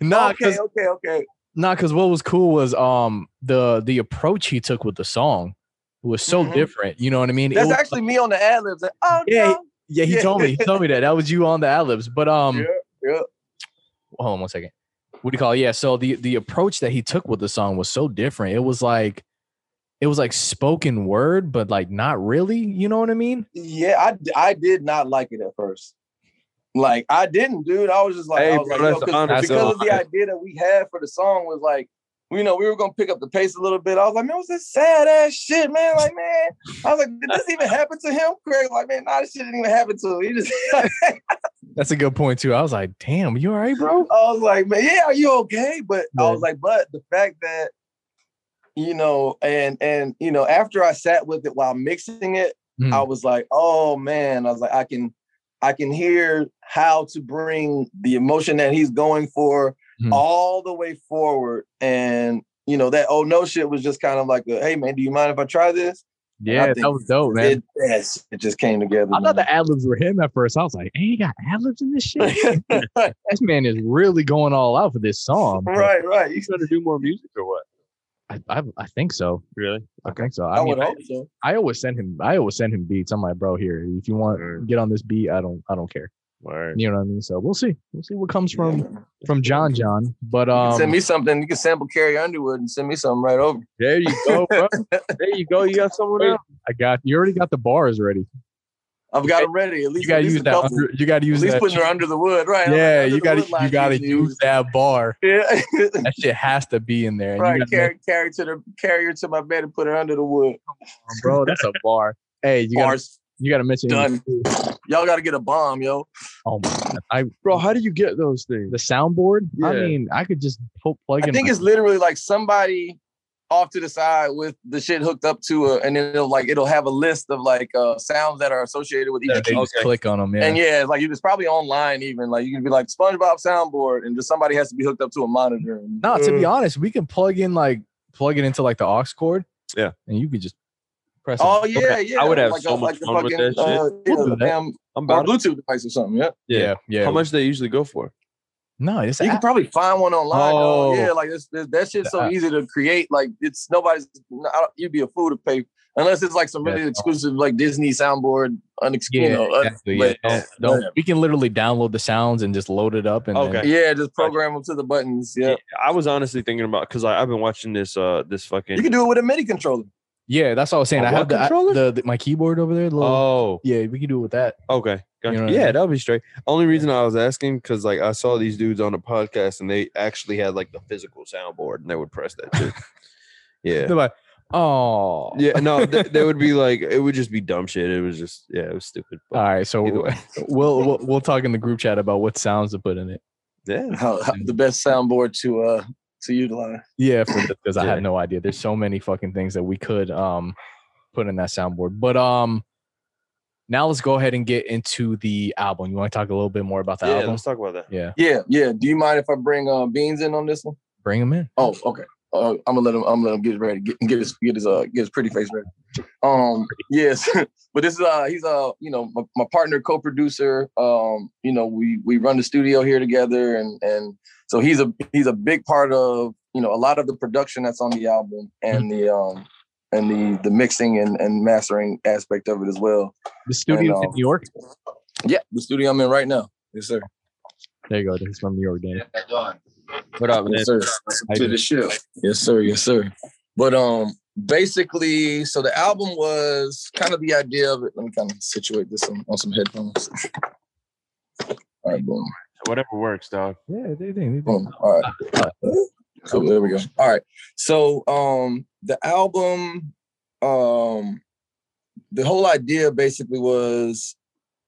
nah, okay, okay, okay. Nah, because what was cool was um the the approach he took with the song. Was so mm-hmm. different, you know what I mean? That's actually like, me on the ad libs. Like, oh yeah, no. yeah. He yeah. told me, he told me that that was you on the ad libs. But um, yeah, yeah. hold on one second. What do you call it? Yeah. So the the approach that he took with the song was so different. It was like, it was like spoken word, but like not really. You know what I mean? Yeah, I I did not like it at first. Like I didn't, dude. I was just like, hey, I was bro, like, you know, because of the idea that we had for the song was like. you know, we were going to pick up the pace a little bit. I was like, man, what's this sad ass shit, man? Like, man, I was like, did this even happen to him? Craig, like, man, nah, this shit didn't even happen to him. He just, like, that's a good point too. I was like, damn, you all right, bro? I was like, man, yeah, are you okay? But yeah. I was like, but the fact that, you know, and, and, you know, after I sat with it while mixing it, mm. I was like, oh man, I was like, I can, I can hear how to bring the emotion that he's going for mm. all the way forward. And, you know, that oh no shit was just kind of like, a, hey, man, do you mind if I try this? Yeah, that was dope, man. It, yes, it just came together. I man. thought the ad-libs were him at first. I was like, hey, you got ad-libs in this shit? This man is really going all out for this song. Right, right. You trying to do more music or what? I, I I think so. Really? I think so. I, I mean, would I, hope so. I always send him. I always send him beats. I'm like, bro, here. If you want, mm. get on this beat. I don't. I don't care. Word. You know what I mean? So we'll see. We'll see what comes from yeah. from John John. But um, send me something. You can sample Carrie Underwood and send me something right over. There you go, bro. There you go. You got someone else. I got. You already got the bars ready. I've got it ready. At least you got to use that. Under, you got to use at least that. Putting her under the wood, right? Yeah, like, you got to you got to use that bar. Yeah, that shit has to be in there. Right, carry make... carry to the carry her to my bed and put her under the wood. Oh, bro, that's a bar. Hey, you got you got to mention done. Y'all got to get a bomb, yo. Oh my god, I bro, how do you get those things? The soundboard. Yeah. I mean, I could just pull, plug in. I think my... it's literally like somebody off to the side with the shit hooked up to it, and then it'll like it'll have a list of like uh sounds that are associated with each. Yeah, they just click on them, yeah. And yeah, like you just probably online even like you can be like SpongeBob soundboard, and just somebody has to be hooked up to a monitor. No, nah, mm. to be honest, we can plug in like plug it into like the aux cord. Yeah, and you could just press. Oh it. yeah, yeah. I would have like so a, much like fun fucking, with that uh, shit. Yeah, we'll damn, I'm about or Bluetooth device or something. Yeah. Yeah, yeah, yeah. How much do they usually go for? No, it's you app. Can probably find one online. Oh, yeah, like it's, it's, that shit's so app. easy to create. Like it's nobody's. You'd be a fool to pay unless it's like some really yeah. exclusive, like Disney soundboard. Unex- yeah, you know, exactly, un- yeah. Don't, don't, yeah. We can literally download the sounds and just load it up and okay. then, yeah, just program them to the buttons. Yeah, yeah I was honestly thinking about because I've been watching this. Uh, this fucking. You can do it with a MIDI controller. Yeah, that's what I was saying. A I have the, I, the, the my keyboard over there. Little, oh, yeah, we can do it with that. Okay, gotcha. You know yeah, I mean? That'll be straight. Only reason I was asking because like I saw these dudes on a podcast and they actually had like the physical soundboard and they would press that too. Yeah, they're like, oh, yeah, no, they, they would be like, it would just be dumb shit. It was just, yeah, it was stupid. All right, so we'll, we'll we'll talk in the group chat about what sounds to put in it. Yeah, how, how the best soundboard to uh. to utilize. Yeah, because I yeah. have no idea. There's so many fucking things that we could um put in that soundboard. But um now let's go ahead and get into the album. You want to talk a little bit more about the yeah, album? Yeah, let's talk about that. Yeah. Yeah, yeah. Do you mind if I bring uh, Beans in on this one? Bring him in. Oh, okay. Uh, I'm gonna let him I'm gonna let him get ready. Get, get his get his uh get his pretty face ready. Um yes. But this is uh he's uh you know my, my partner, co-producer. Um, you know, we we run the studio here together and and so he's a he's a big part of, you know, a lot of the production that's on the album and the um and the the mixing and, and mastering aspect of it as well. The studio and, um, in New York? Yeah, the studio I'm in right now. Yes, sir. There you go. He's from New York, Dan. What up, man? Yes, sir. To the show. Yes, sir. Yes, sir. But um, basically, so the album was kind of the idea of it. Let me kind of situate this on, on some headphones. All right, boom. Whatever works, dog. Yeah, they do. Um, all right. All right. So there we go. All right. So um, the album, um, the whole idea basically was,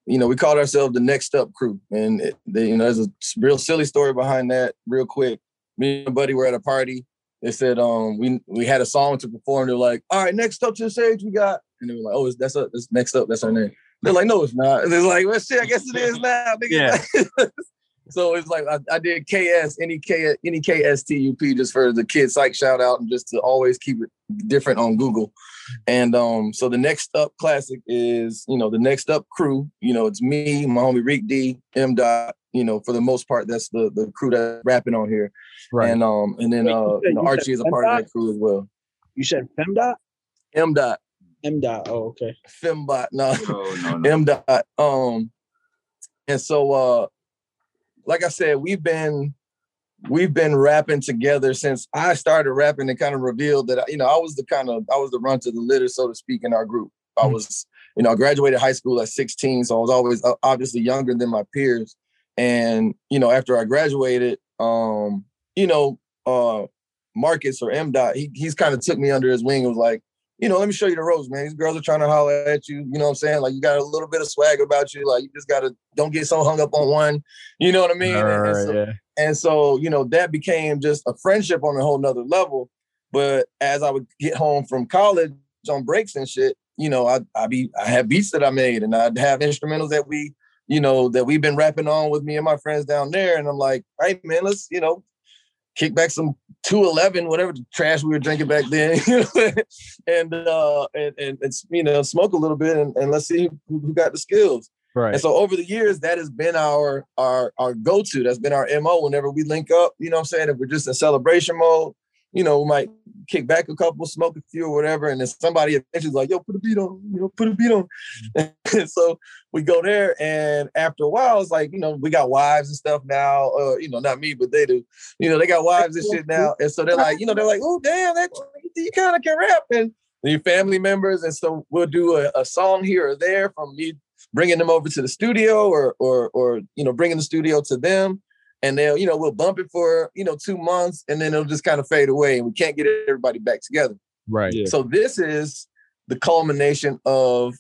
you know, we called ourselves the Next Up Crew. And, it, they, you know, there's a real silly story behind that real quick. Me and my buddy were at a party. They said um, we we had a song to perform. They're like, all right, next up to the stage we got. And they were like, oh, that's, up, that's Next Up. That's our name. They're like, no, it's not. And they're like, well, shit, I guess it is now, nigga. Yeah. So it's like I, I did K S, N E K S T U P just for the Kidsyc shout out and just to always keep it different on Google. And um, so the Next Up Classic is, you know, the Next Up Crew. You know, it's me, my homie Reek D, M-Dot. You know, for the most part, that's the, the crew that's rapping on here. Right. And um, and then Wait, uh, said, you know, Archie is a part of that crew as well. You said Femdot? M-Dot. M-Dot. Oh, okay. Fembot. No. no, no, no. M-Dot. Um, and so uh. Like I said, we've been we've been rapping together since I started rapping and kind of revealed that, you know, I was the kind of I was the run to the litter, so to speak, in our group. I was, you know, I graduated high school at sixteen. So I was always obviously younger than my peers. And, you know, after I graduated, um, you know, uh, Marcus or M-Dot, he, he's kind of took me under his wing and was like, you know, let me show you the ropes, man. These girls are trying to holler at you. You know what I'm saying? Like, you got a little bit of swag about you. Like, you just got to, don't get so hung up on one. You know what I mean? All right, and, and, so, yeah. and so, you know, that became just a friendship on a whole nother level. But as I would get home from college on breaks and shit, you know, I I be I had beats that I made, and I'd have instrumentals that we, you know, that we've been rapping on with me and my friends down there. And I'm like, all right, man, let's, you know, kick back some two eleven, whatever the trash we were drinking back then, and, uh, and and and you know, smoke a little bit, and, and let's see who, who got the skills. Right. And so over the years, that has been our our our go-to. That's been our M O whenever we link up. You know what I'm saying? If we're just in celebration mode, you know, we might kick back a couple, smoke a few or whatever, and then somebody eventually's like, yo, put a beat on, you know, put a beat on. And so we go there, and after a while, it's like, you know, we got wives and stuff now, uh, you know, not me, but they do. You know, they got wives and shit now. And so they're like, you know, they're like, oh, damn, that you kind of can rap. And your family members, and so we'll do a, a song here or there from me bringing them over to the studio, or, or, or you know, bringing the studio to them. And they'll, you know, we'll bump it for, you know, two months and then it'll just kind of fade away and we can't get everybody back together. Right. Yeah. So this is the culmination of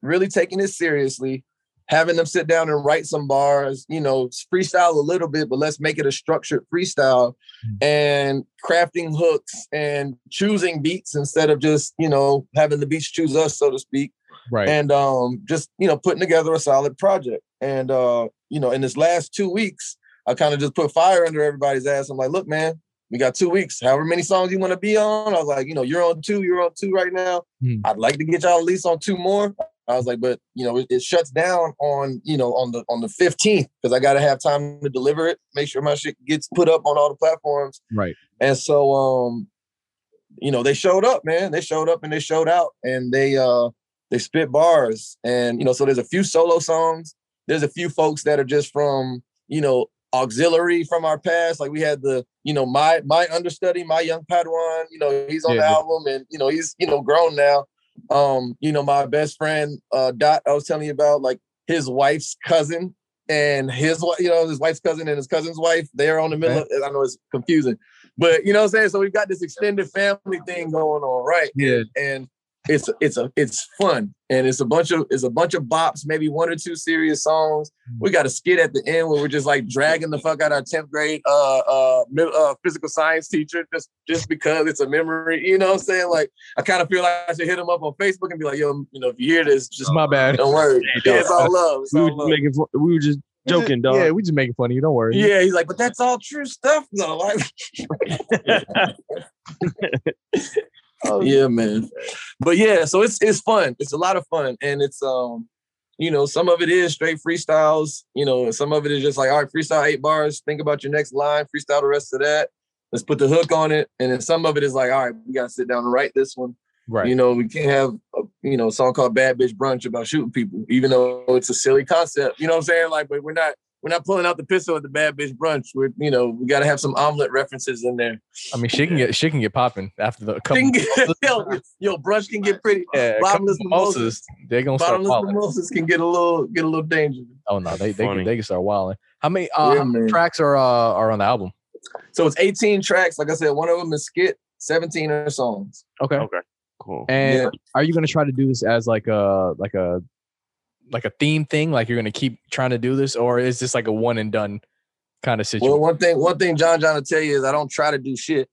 really taking it seriously, having them sit down and write some bars, you know, freestyle a little bit, but let's make it a structured freestyle, mm-hmm. and crafting hooks and choosing beats instead of just, you know, having the beats choose us, so to speak. Right. And um, just, you know, putting together a solid project. And, uh, you know, in this last two weeks, I kind of just put fire under everybody's ass. I'm like, look, man, we got two weeks. However many songs you want to be on. I was like, you know, you're on two, you're on two right now. Mm. I'd like to get y'all at least on two more. I was like, but, you know, it, it shuts down on, you know, on the on the fifteenth, because I got to have time to deliver it, make sure my shit gets put up on all the platforms. Right. And so, um, you know, they showed up, man. They showed up and they showed out, and they uh, they spit bars. And, you know, so there's a few solo songs. There's a few folks that are just from, you know, auxiliary from our past. Like we had the, you know, my my understudy, my young Padawan, you know, he's on yeah, the yeah. album, and, you know, he's, you know, grown now. Um, you know, my best friend, uh, Dot, I was telling you about, like his wife's cousin and his, you know, his wife's cousin and his cousin's wife, they're on the middle of, I know it's confusing, but you know what I'm saying? So we've got this extended family thing going on, right? Yeah. And it's, it's a, it's fun. And it's a bunch of, it's a bunch of bops, maybe one or two serious songs. We got a skit at the end where we're just like dragging the fuck out our tenth grade uh, uh, uh, physical science teacher just, just because it's a memory. You know what I'm saying? Like, I kind of feel like I should hit him up on Facebook and be like, yo, you know, if you hear this, just my bad. Don't worry. Yeah, it's all love. It's we, all were love. Making, we were just joking, dog. Yeah, we just making fun of you. Don't worry. Yeah, he's like, but that's all true stuff, though. Like, oh, yeah, man. But yeah, so it's it's fun. It's a lot of fun. And it's, um, you know, some of it is straight freestyles, you know, and some of it is just like, all right, freestyle eight bars, think about your next line, freestyle the rest of that. Let's put the hook on it. And then some of it is like, all right, we got to sit down and write this one. Right. You know, we can't have, a, you know, a song called Bad Bitch Brunch about shooting people, even though it's a silly concept. You know what I'm saying? Like, but we're not. We're not pulling out the pistol at the Bad Bitch Brunch. We're, you know, we got to have some omelet references in there. I mean, she can get, she can get popping after the couple. Get, yo, yo, brunch can get pretty. Yeah, bottomless mimosas. They're gonna start wilding. Mimosas can get a little, get a little dangerous. Oh no, they they can, they can start wilding. How many uh, yeah, how tracks are uh, are on the album? So it's eighteen tracks. Like I said, one of them is skit. seventeen are songs. Okay. Okay. Cool. And yeah. Are you gonna try to do this as like a like a like a theme thing, like you're going to keep trying to do this, or is this like a one and done kind of situation? Well, one thing, one thing John John will tell you is I don't try to do shit,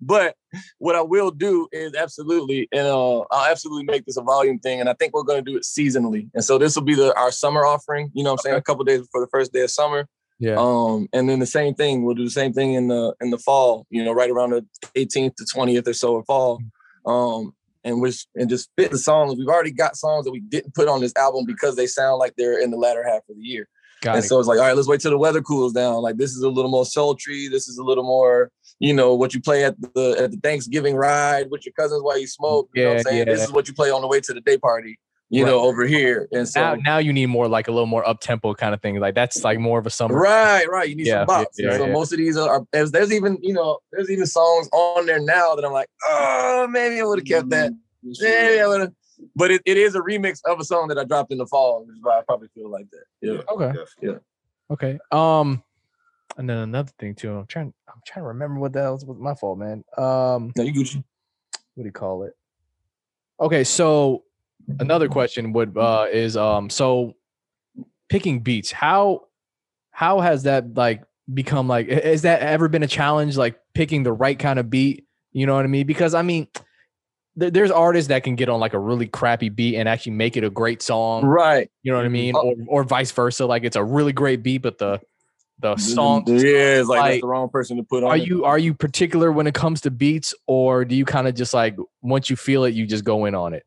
but what I will do is absolutely, and uh, I'll absolutely make this a volume thing. And I think we're going to do it seasonally. And so this will be the, our summer offering, you know what I'm saying? Okay. A couple of days before the first day of summer. Yeah. Um, and then the same thing, we'll do the same thing in the, in the fall, you know, right around the eighteenth to twentieth or so of fall. Um, And which and just fit the songs. We've already got songs that we didn't put on this album because they sound like they're in the latter half of the year. Got and it. So it's like, all right, let's wait till the weather cools down. Like this is a little more sultry. This is a little more, you know, what you play at the at the Thanksgiving ride with your cousins while you smoke. You yeah, know what I'm saying? Yeah. This is what you play on the way to the day party. You right. know, over here. And so now, now you need more like a little more up tempo kind of thing. Like that's like more of a summer. Right, right. You need yeah, some bops. Yeah, yeah, so yeah. Most of these are, are there's, there's even, you know, there's even songs on there now that I'm like, oh, maybe I would have kept that. Maybe I would have. But it, it is a remix of a song that I dropped in the fall, which is why I probably feel like that. Yeah. Okay. Yeah. Okay. Um, And then another thing too, I'm trying I'm trying to remember what the hell was my fault, man. Um no, you Gucci. What do you call it? Okay, so another question would uh is um so picking beats, how how has that like become like has that ever been a challenge, like picking the right kind of beat? You know what I mean? Because I mean th- there's artists that can get on like a really crappy beat and actually make it a great song. Right. You know what I mean? Oh. Or or vice versa. Like it's a really great beat, but the the song yeah, it's like, like that's the wrong person to put on. Are it. you are you particular when it comes to beats, or do you kind of just like once you feel it, you just go in on it?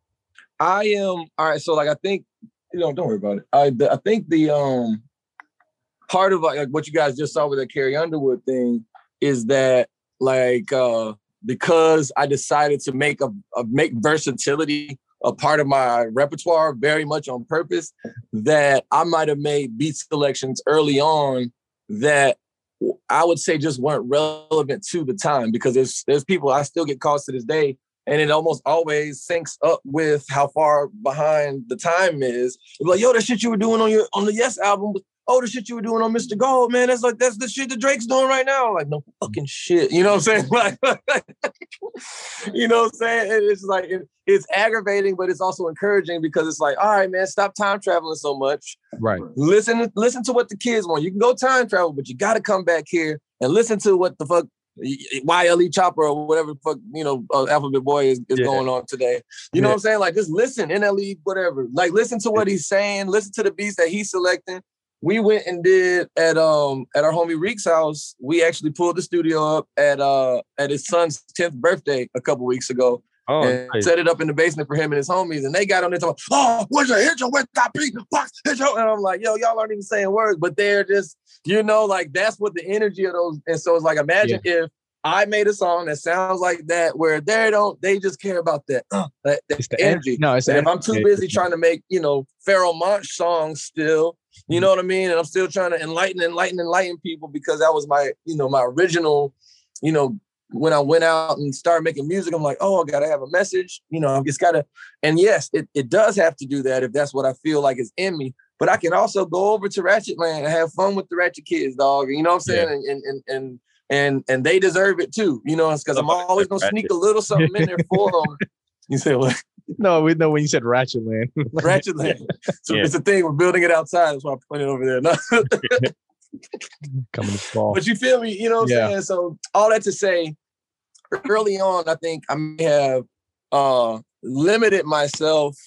I am all right. So like I think you know, don't worry about it. I the, I think the um part of like what you guys just saw with that Carrie Underwood thing is that like uh, because I decided to make a, a make versatility a part of my repertoire very much on purpose, that I might have made beat selections early on that I would say just weren't relevant to the time, because there's there's people I still get calls to this day, and it almost always syncs up with how far behind the time is. It's like, yo, that shit you were doing on your on the Yes album. Oh, the shit you were doing on Mister Gold, man. That's like that's the shit that Drake's doing right now. Like, no fucking shit. You know what I'm saying? Like, you know what I'm saying? And it's like it, it's aggravating, but it's also encouraging, because it's like, all right, man, stop time traveling so much. Right. Listen, listen to what the kids want. You can go time travel, but you got to come back here and listen to what the fuck Y L E Chopper or whatever the fuck, you know, uh, Alphabet Boy is, is yeah. going on today. You know yeah. what I'm saying? Like, just listen, N L E, whatever. Like, listen to what he's saying. Listen to the beats that he's selecting. We went and did at um at our homie Reek's house. We actually pulled the studio up at uh at his son's tenth birthday a couple weeks ago. Oh, and nice. Set it up in the basement for him and his homies. And they got on there talking, oh, where's your hit your with that beat box? Hit your, and I'm like, yo, y'all aren't even saying words, but they're just, you know, like that's what the energy of those. And so it's like, imagine yeah. if I made a song that sounds like that, where they don't, they just care about that, uh, that, that it's the energy. En- no, it's and if I'm too busy trying to make, you know, Pharrell Monch songs still. You know what I mean? And I'm still trying to enlighten, enlighten, enlighten people, because that was my, you know, my original, you know, when I went out and started making music, I'm like, oh, I got to have a message. You know, I just got to. And yes, it, it does have to do that if that's what I feel like is in me. But I can also go over to Ratchetland and have fun with the Ratchet kids, dog. You know what I'm saying? Yeah. And, and, and, and, and they deserve it, too. You know, it's because I'm always going to sneak a little something in there for them. You say what? No, we know when you said Ratchetland. Ratchetland. So yeah. It's a thing. We're building it outside. That's why I'm putting it over there. No. Coming to fall. But you feel me? You know what yeah. I'm saying? So all that to say, early on, I think I may have uh, limited myself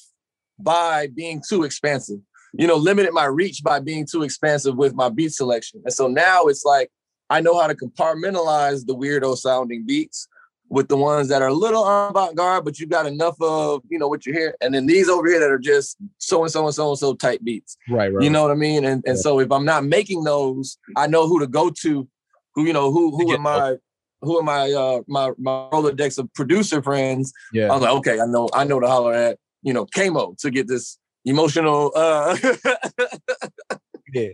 by being too expansive. You know, limited my reach by being too expansive with my beat selection. And so now it's like I know how to compartmentalize the weirdo sounding beats with the ones that are a little avant-garde, but you got enough of, you know, what you hear. And then these over here that are just so-and-so and so-and-so type beats. Right, right. You know what I mean? And and yeah. so if I'm not making those, I know who to go to, who, you know, who who am I, who am I, uh, my, my Rolodex of producer friends. Yeah. I was like, okay, I know, I know to holler at, you know, K-Mo to get this emotional, uh, yeah.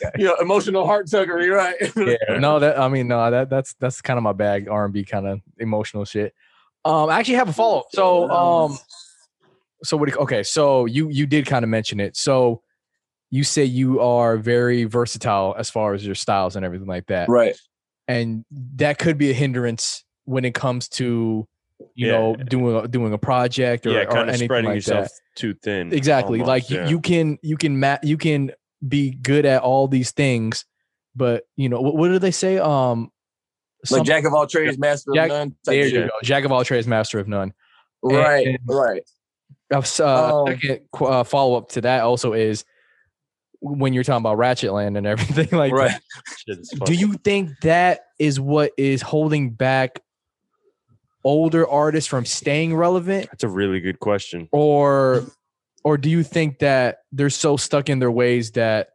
Yeah, you know, emotional heart tuggery, right? yeah, no, that I mean, no, that that's that's kind of my bag, R and B kind of emotional shit. Um, I actually have a follow up. So, um, so what? Okay, so you you did kind of mention it. So you say you are very versatile as far as your styles and everything like that, right? And that could be a hindrance when it comes to you yeah. know doing doing a project or, yeah, kind or of anything spreading like yourself that. Too thin. Exactly, almost, like yeah. you, you can you can ma- you can. be good at all these things, but you know what, what do they say? Um, like jack of all trades, master jack, of none. There you go, jack of all trades, master of none. Right, and, right. Uh, um, second uh, follow up to that also is when you're talking about Ratchetland and everything like right. that. Do you think that is what is holding back older artists from staying relevant? That's a really good question. Or. Or do you think that they're so stuck in their ways that,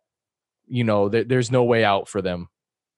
you know, that there's no way out for them?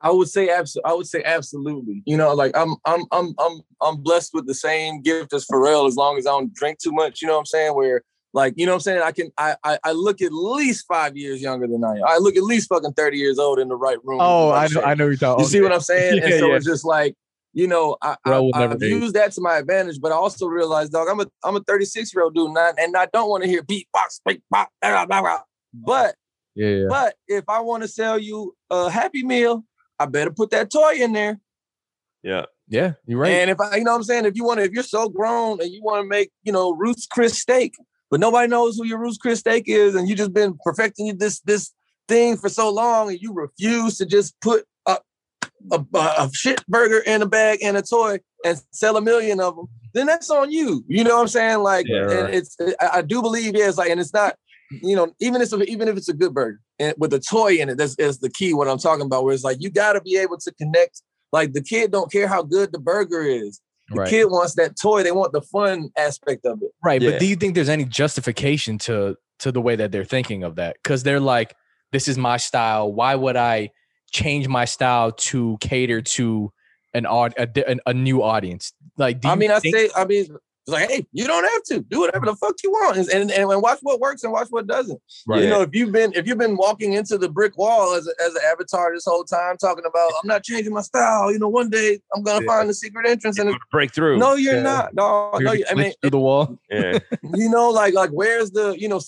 I would say absolutely. I would say absolutely. You know, like I'm, I'm, I'm, I'm, I'm blessed with the same gift as Pharrell, as long as I don't drink too much. You know what I'm saying? Where, like, you know what I'm saying? I can, I, I, I look at least five years younger than I am. I look at least fucking thirty years old in the right room. Oh, I know, I know you're talking. You see what I'm saying? yeah, and so yeah. It's just like. You know, I, I, I've used that to my advantage, but I also realized, dog, I'm a I'm a thirty-six-year-old dude, and I, and I don't want to hear beatbox, beatbox, blah, blah, blah. But, yeah, yeah. but if I want to sell you a Happy Meal I better put that toy in there. Yeah. Yeah, you're right. And if I, you know what I'm saying? If you want to, if you're so grown and you want to make, you know, Ruth's Chris steak, but nobody knows who your Ruth's Chris steak is, and you just been perfecting this this thing for so long, and you refuse to just put a, a, a shit burger in a bag and a toy and sell a million of them, then that's on you. You know what I'm saying? Like, yeah, right. And it's, I do believe, yeah, it's like, and it's not, you know, even if, even if it's a good burger and with a toy in it, that's is the key, what I'm talking about, where it's like, you got to be able to connect. Like, the kid don't care how good the burger is. The right. kid wants that toy. They want the fun aspect of it. Right. Yeah. But do you think there's any justification to, to the way that they're thinking of that? Because they're like, this is my style. Why would I change my style to cater to an odd, a, a new audience? Like, do you I mean, think- I say, I mean, it's like, hey, you don't have to do whatever the fuck you want, and and, and watch what works and watch what doesn't. Right. You know, if you've been if you've been walking into the brick wall as a, as an avatar this whole time, talking about I'm not changing my style. You know, one day I'm gonna yeah. find the secret entrance and break through. No, you're yeah. not. No, you're no. I mean, through the wall. Yeah. You know, like like where's the you know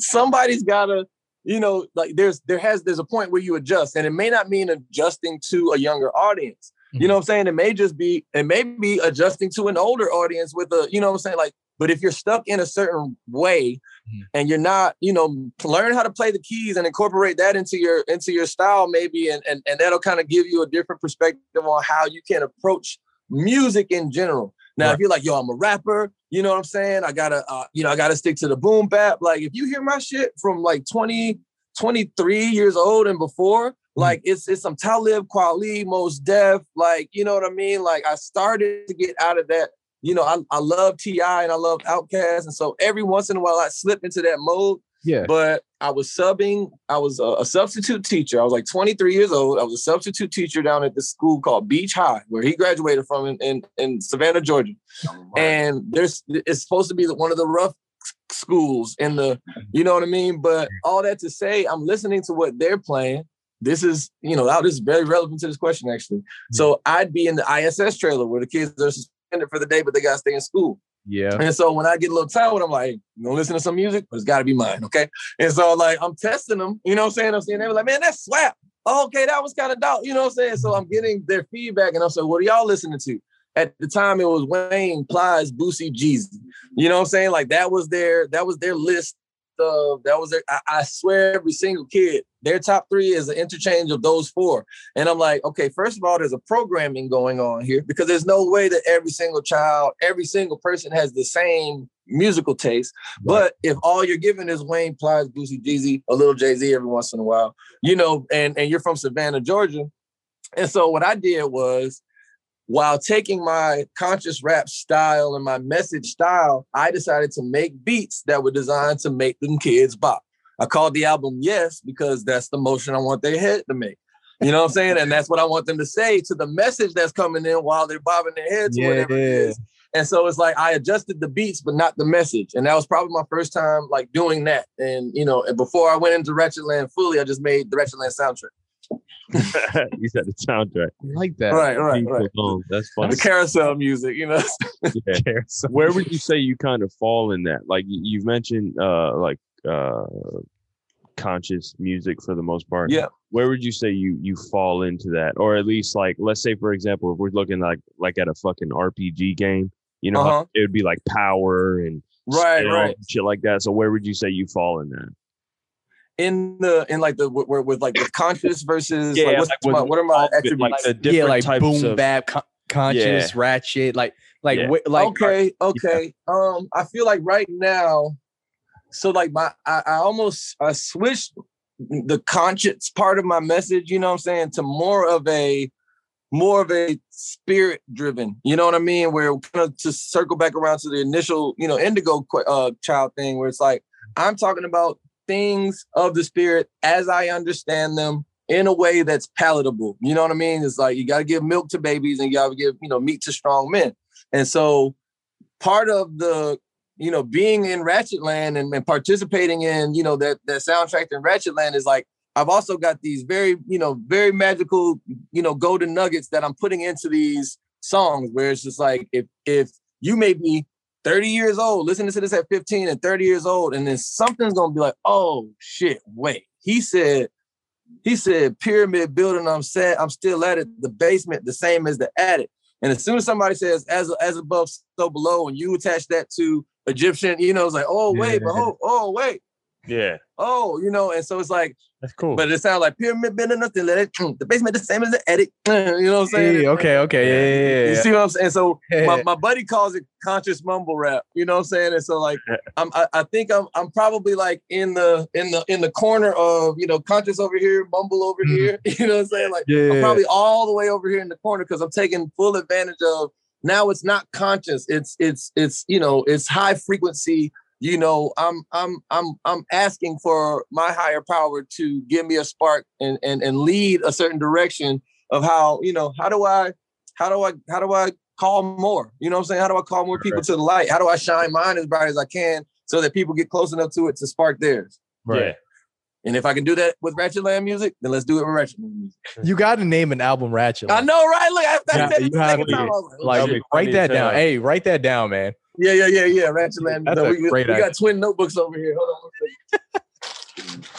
somebody's gotta. You know, like there's there has there's a point where you adjust, and it may not mean adjusting to a younger audience. Mm-hmm. You know what I'm saying? It may just be it may be adjusting to an older audience with a, you know what I'm saying? Like, but if you're stuck in a certain way mm-hmm. and you're not, you know, learn how to play the keys and incorporate that into your into your style, maybe, and and, and that'll kind of give you a different perspective on how you can approach music in general. Now, right. if you're like, yo, I'm a rapper, you know what I'm saying? I gotta, uh, you know, I gotta stick to the boom bap. Like, if you hear my shit from like twenty, twenty-three years old and before, mm-hmm. like it's it's some Talib Kweli, Mos Def, like, you know what I mean? Like, I started to get out of that. You know, I, I love T I and I love Outkast, and so every once in a while I slip into that mode. Yeah. But I was subbing. I was a, a substitute teacher. I was like twenty-three years old. I was a substitute teacher down at this school called Beach High, where he graduated from in, in, in Savannah, Georgia. Oh, wow. And there's it's supposed to be one of the rough schools in the, you know what I mean? But all that to say, I'm listening to what they're playing. This is, you know, this is very relevant to this question, actually. Mm-hmm. So I'd be in the I S S trailer where the kids are suspended for the day, but they got to stay in school. Yeah. And so when I get a little tired, I'm like, you gonna listen to some music, but it's gotta be mine. Okay. And so like I'm testing them, you know what I'm saying? I'm saying they were like, man, that's slap. Oh, okay, that was kind of dope. You know what I'm saying? So I'm getting their feedback and I'm saying, what are y'all listening to? At the time it was Wayne, Plies, Boosie, Jeezy. You know what I'm saying? Like that was their that was their list of that was their I, I swear every single kid, their top three is an interchange of those four. And I'm like, okay, first of all, there's a programming going on here because there's no way that every single child, every single person has the same musical taste. Right. But if all you're given is Wayne, Plies, Boosie, Jeezy, a little Jay-Z every once in a while, you know, and, and you're from Savannah, Georgia. And so what I did was, while taking my conscious rap style and my message style, I decided to make beats that were designed to make them kids bop. I called the album Yes, because that's the motion I want their head to make. You know what I'm saying? And that's what I want them to say to the message that's coming in while they're bobbing their heads yeah, or whatever it is. And so it's like I adjusted the beats, but not the message. And that was probably my first time like doing that. And, you know, and before I went into Ratchetland fully, I just made the Ratchetland soundtrack. You said the soundtrack. I like that. Right, right, right. That's funny. The carousel music, you know. Yeah. Carousel. Where would you say you kind of fall in that? Like you've mentioned, uh, like uh, conscious music for the most part. Yeah. Where would you say you you fall into that, or at least like let's say for example, if we're looking like like at a fucking R P G game, you know, uh-huh. it would be like power and right, skill, right, and shit like that. So where would you say you fall in that? In the in like the where with like the conscious versus yeah, like, what's, like with, my, what are my attributes? Like the different yeah, like types boom of, bap, con- conscious, yeah. ratchet, like like yeah. wh- like okay, okay. Yeah. Um, I feel like right now, so like my I, I almost I switched the conscious part of my message, you know what I'm saying, to more of a more of a spirit driven, you know what I mean, where kind of to circle back around to the initial, you know, Indigo uh, Child thing, where it's like I'm talking about things of the spirit as I understand them in a way that's palatable. You know what I mean? It's like, you got to give milk to babies and you got to give, you know, meat to strong men. And so part of the, you know, being in Ratchetland and, and participating in, you know, that, that soundtrack in Ratchetland is like, I've also got these very, you know, very magical, you know, golden nuggets that I'm putting into these songs where it's just like, if, if you may be thirty years old, listening to this at fifteen and thirty years old, and then something's gonna be like, oh shit, wait. He said He said, pyramid building, I'm sad, I'm still at it. The basement, the same as the attic. And as soon as somebody says, as as above, so below, and you attach that to Egyptian, you know, it's like, oh, wait, yeah. but oh, oh, wait. Yeah. Oh, you know, and so it's like, that's cool. But it sounds like pyramid building, nothing, let it, the basement, the same as the attic. You know what I'm saying? Hey, okay, okay, yeah, yeah, yeah. You see what I'm saying? So yeah. my, my buddy calls it conscious mumble rap. You know what I'm saying? And so like, I'm, I, I think I'm, I'm probably like in the, in the, in the corner of, you know, conscious over here, mumble over mm-hmm. here. You know what I'm saying? Like, yeah. I'm probably all the way over here in the corner because I'm taking full advantage of. Now it's not conscious. It's, it's, it's, you know, it's high frequency. You know, I'm I'm I'm I'm asking for my higher power to give me a spark and and and lead a certain direction of how, you know, how do I how do I how do I call more? You know what I'm saying? How do I call more people right. to the light? How do I shine mine as bright as I can so that people get close enough to it to spark theirs? Right. Yeah. And if I can do that with Ratchetland music, then let's do it with Ratchetland music. You got to name an album Ratchetland. I know, right? Look, I, I, yeah, I, you I, have to, I was like, like write that down. Time. Hey, write that down, man. Yeah, yeah, yeah, yeah. Ratchetland. That's no, we, we got twin notebooks over here. Hold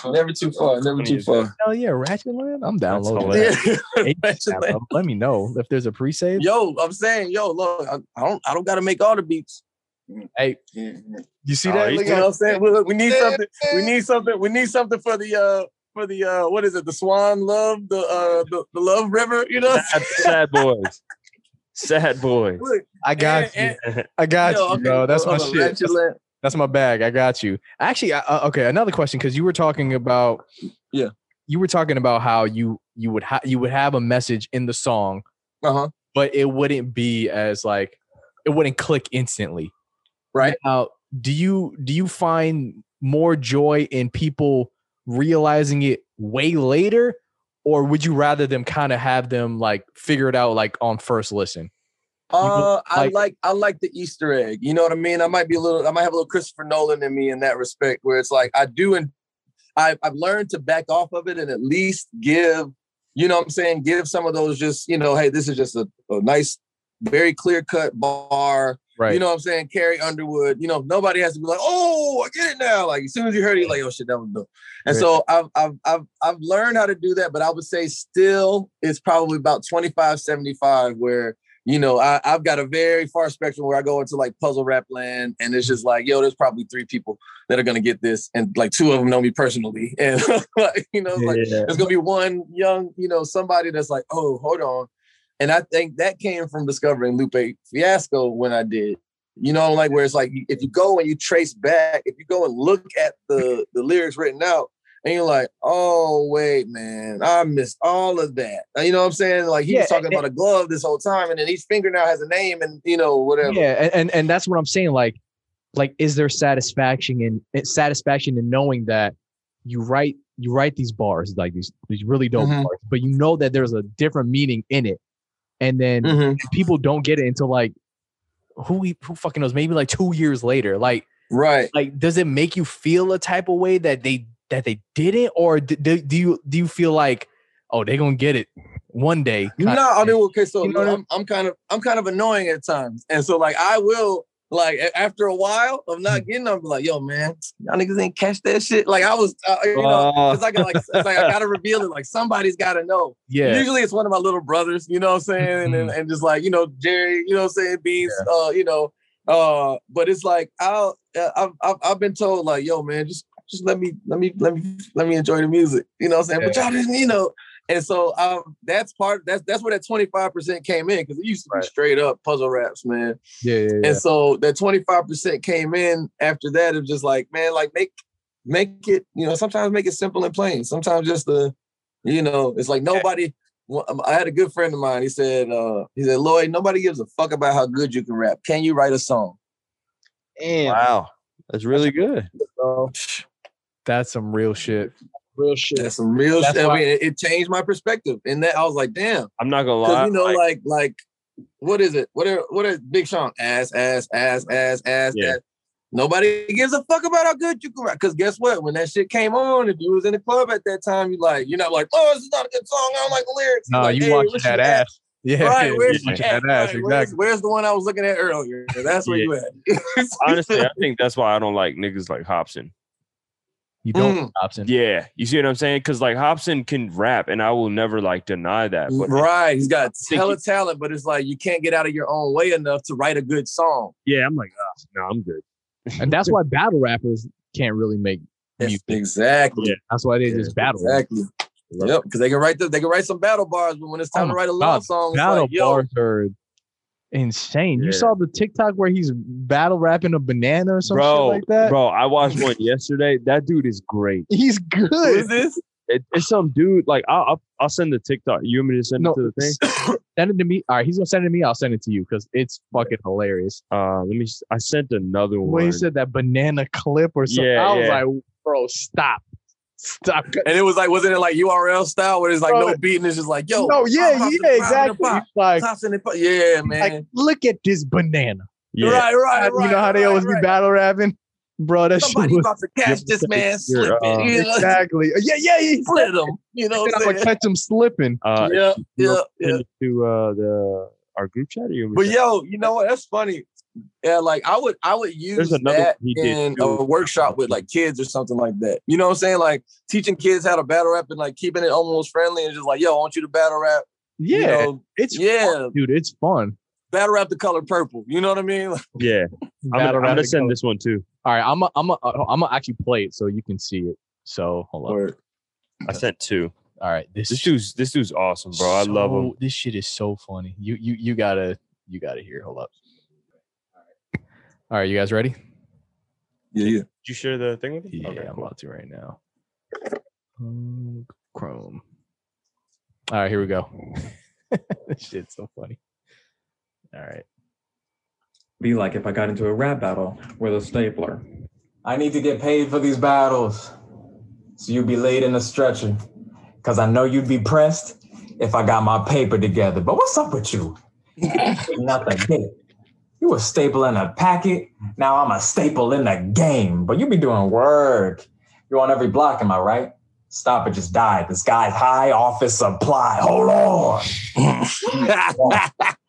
on. Never too far. Never too far. Hell yeah, Ratchetland. I'm downloading that. Yeah. Ratchetland. Let me know if there's a pre-save. Yo, I'm saying, yo, look, I, I don't, I don't got to make all the beats. Hey, you see that? Oh, you know what I'm saying? We, we need something. We need something. We need something for the uh for the uh what is it? The Swan Love, the uh the, the Love River. You know, sad, sad boys, sad boys. Look, I got and, you. And, I got yo, you. Bro. Okay, that's my on, shit. That's, that's my bag. I got you. Actually, I, okay. Another question, because you were talking about yeah, you were talking about how you you would ha- you would have a message in the song, uh-huh, but it wouldn't be as like it wouldn't click instantly. Right now, do you do you find more joy in people realizing it way later, or would you rather them kind of have them like figure it out like on first listen? Uh, like, I like I like the Easter egg. You know what I mean? I might be a little I might have a little Christopher Nolan in me in that respect, where it's like I do and I I've learned to back off of it and at least give, you know what I'm saying, give some of those just, you know, hey, this is just a, a nice, very clear cut bar. Right. You know what I'm saying? Carrie Underwood, you know, nobody has to be like, oh, I get it now. Like, as soon as you heard it, you're like, oh, shit, that was dope. And right. so I've, I've, I've, I've learned how to do that, but I would say still it's probably about twenty-five, seventy-five where, you know, I, I've got a very far spectrum where I go into like puzzle rap land and it's just like, yo, there's probably three people that are going to get this. And like two of them know me personally. And, like, you know, yeah. like there's going to be one young, you know, somebody that's like, oh, hold on. And I think that came from discovering Lupe Fiasco when I did, you know, like where it's like, if you go and you trace back, if you go and look at the, the lyrics written out and you're like, oh, wait, man, I missed all of that. You know what I'm saying? Like he yeah, was talking and, about a glove this whole time and then each finger now has a name and, you know, whatever. Yeah. And, and, and that's what I'm saying. Like, like, is there satisfaction in satisfaction in knowing that you write, you write these bars, like these, these really dope mm-hmm. bars, but you know that there's a different meaning in it. And then mm-hmm. people don't get it until like who who fucking knows, maybe like two years later. Like, right. Like, does it make you feel a type of way that they that they didn't? Or do, do you do you feel like, oh, they're gonna get it one day? No, I mean, okay, so you know, I'm I'm kind of I'm kind of annoying at times. And so like I will like after a while of not getting, I'm like, yo, man, y'all niggas ain't catch that shit. Like I was, uh, you know, because uh. I got like, it's like I gotta reveal it. Like somebody's gotta know. Yeah. Usually it's one of my little brothers, you know what I'm saying, mm-hmm. and and just like you know Jerry, you know what I'm saying, Beans, yeah. uh, you know, uh, but it's like I'll, I've, I've I've been told like, yo, man, just just let me let me let me let me enjoy the music, you know what I'm saying, yeah. but y'all didn't, you know. And so um, that's part. That's that's where that twenty-five percent came in because it used to be right. straight up puzzle raps, man. Yeah, yeah, yeah. And so that twenty-five percent came in after that. It's just like, man, like make make it. You know, sometimes make it simple and plain. Sometimes just the, you know, it's like nobody. I had a good friend of mine. He said, uh, he said, Lloyd, nobody gives a fuck about how good you can rap. Can you write a song? And wow, that's really good. So, that's some real shit. Real shit. That's some real That's shit. I mean, it changed my perspective. And that I was like, damn. I'm not gonna lie. You know, like, like, like, what is it? What are what is Big Sean? Ass, ass, ass, ass, ass, yeah. ass. Nobody gives a fuck about how good you can rap. Because guess what? When that shit came on, if you was in the club at that time, you like, you're not like, oh, this is not a good song. I don't like the lyrics. No, like, you hey, watching that ass. At? Yeah, right. Where's, yeah, that ass, right, exactly. where's, where's the one I was looking at earlier? That's where yeah. you at. Honestly, I think that's why I don't like niggas like Hobson. You don't mm. like Hobson. Yeah. You see what I'm saying? Because like Hobson can rap and I will never like deny that. But right. He's got hella talent, but it's like you can't get out of your own way enough to write a good song. Yeah. I'm like, oh, no, I'm good. And that's why battle rappers can't really make music. Exactly. Yeah. That's why they yeah, just battle. Exactly. Yep. Because they can write the, they can write some battle bars, but when it's time oh to write a love God. song, it's battle like, yo. bars are insane. Yeah. You saw the TikTok where he's battle rapping a banana or something like that? Bro, I watched one yesterday. That dude is great. He's good. Who is this? It, it's some dude. Like, I'll, I'll I'll send the TikTok. You want me to send no, it to the thing? Send it to me. All right, he's gonna send it to me. I'll send it to you because it's fucking hilarious. Uh, let me. I sent another one. Well, he said that banana clip or something. Yeah, I yeah. was like, bro, stop. Stop. And it was like, wasn't it like U R L style where it's like bro, no beating? It's just like, yo. No, yeah, I'm yeah, exactly. Like, yeah, man. Like, look at this banana. Yeah. Right, right, right. You know how they right, always right. be battle rapping? Bro, that Somebody shit was, about to catch this man slipping. Uh, you know? Exactly. Yeah, yeah, he slid him. You know what I'm saying? Catch him slipping. Uh, yeah, yeah, yeah. To uh, the, our group chat? Or but yo, you know what? That's funny. Yeah, like I would, I would use that in a workshop with like kids or something like that. You know what I'm saying? Like teaching kids how to battle rap and like keeping it almost friendly and just like, yo, I want you to battle rap. Yeah, you know, it's yeah, fun, dude, it's fun. Battle rap the color purple. You know what I mean? Yeah, I'm gonna send this one too. All right, I'm, a, I'm, a, I'm gonna actually play it so you can see it. So hold on, Word. I sent two. All right, this this dude's this dude's awesome, bro. So, I love him. This shit is so funny. You you you gotta you gotta hear. Hold up. All right, you guys ready? Yeah, yeah. Did you share the thing with me? Yeah, okay, I'm cool. about to right now. Um, Chrome. All right, here we go. This shit's so funny. All right. Be like if I got into a rap battle with a stapler. I need to get paid for these battles. So you'd be laid in a stretcher. Because I know you'd be pressed if I got my paper together. But what's up with you? Nothing. You a staple in a packet. Now I'm a staple in the game, but you be doing work. You're on every block, am I right? Stop it, just die. This guy's high office supply. Hold on.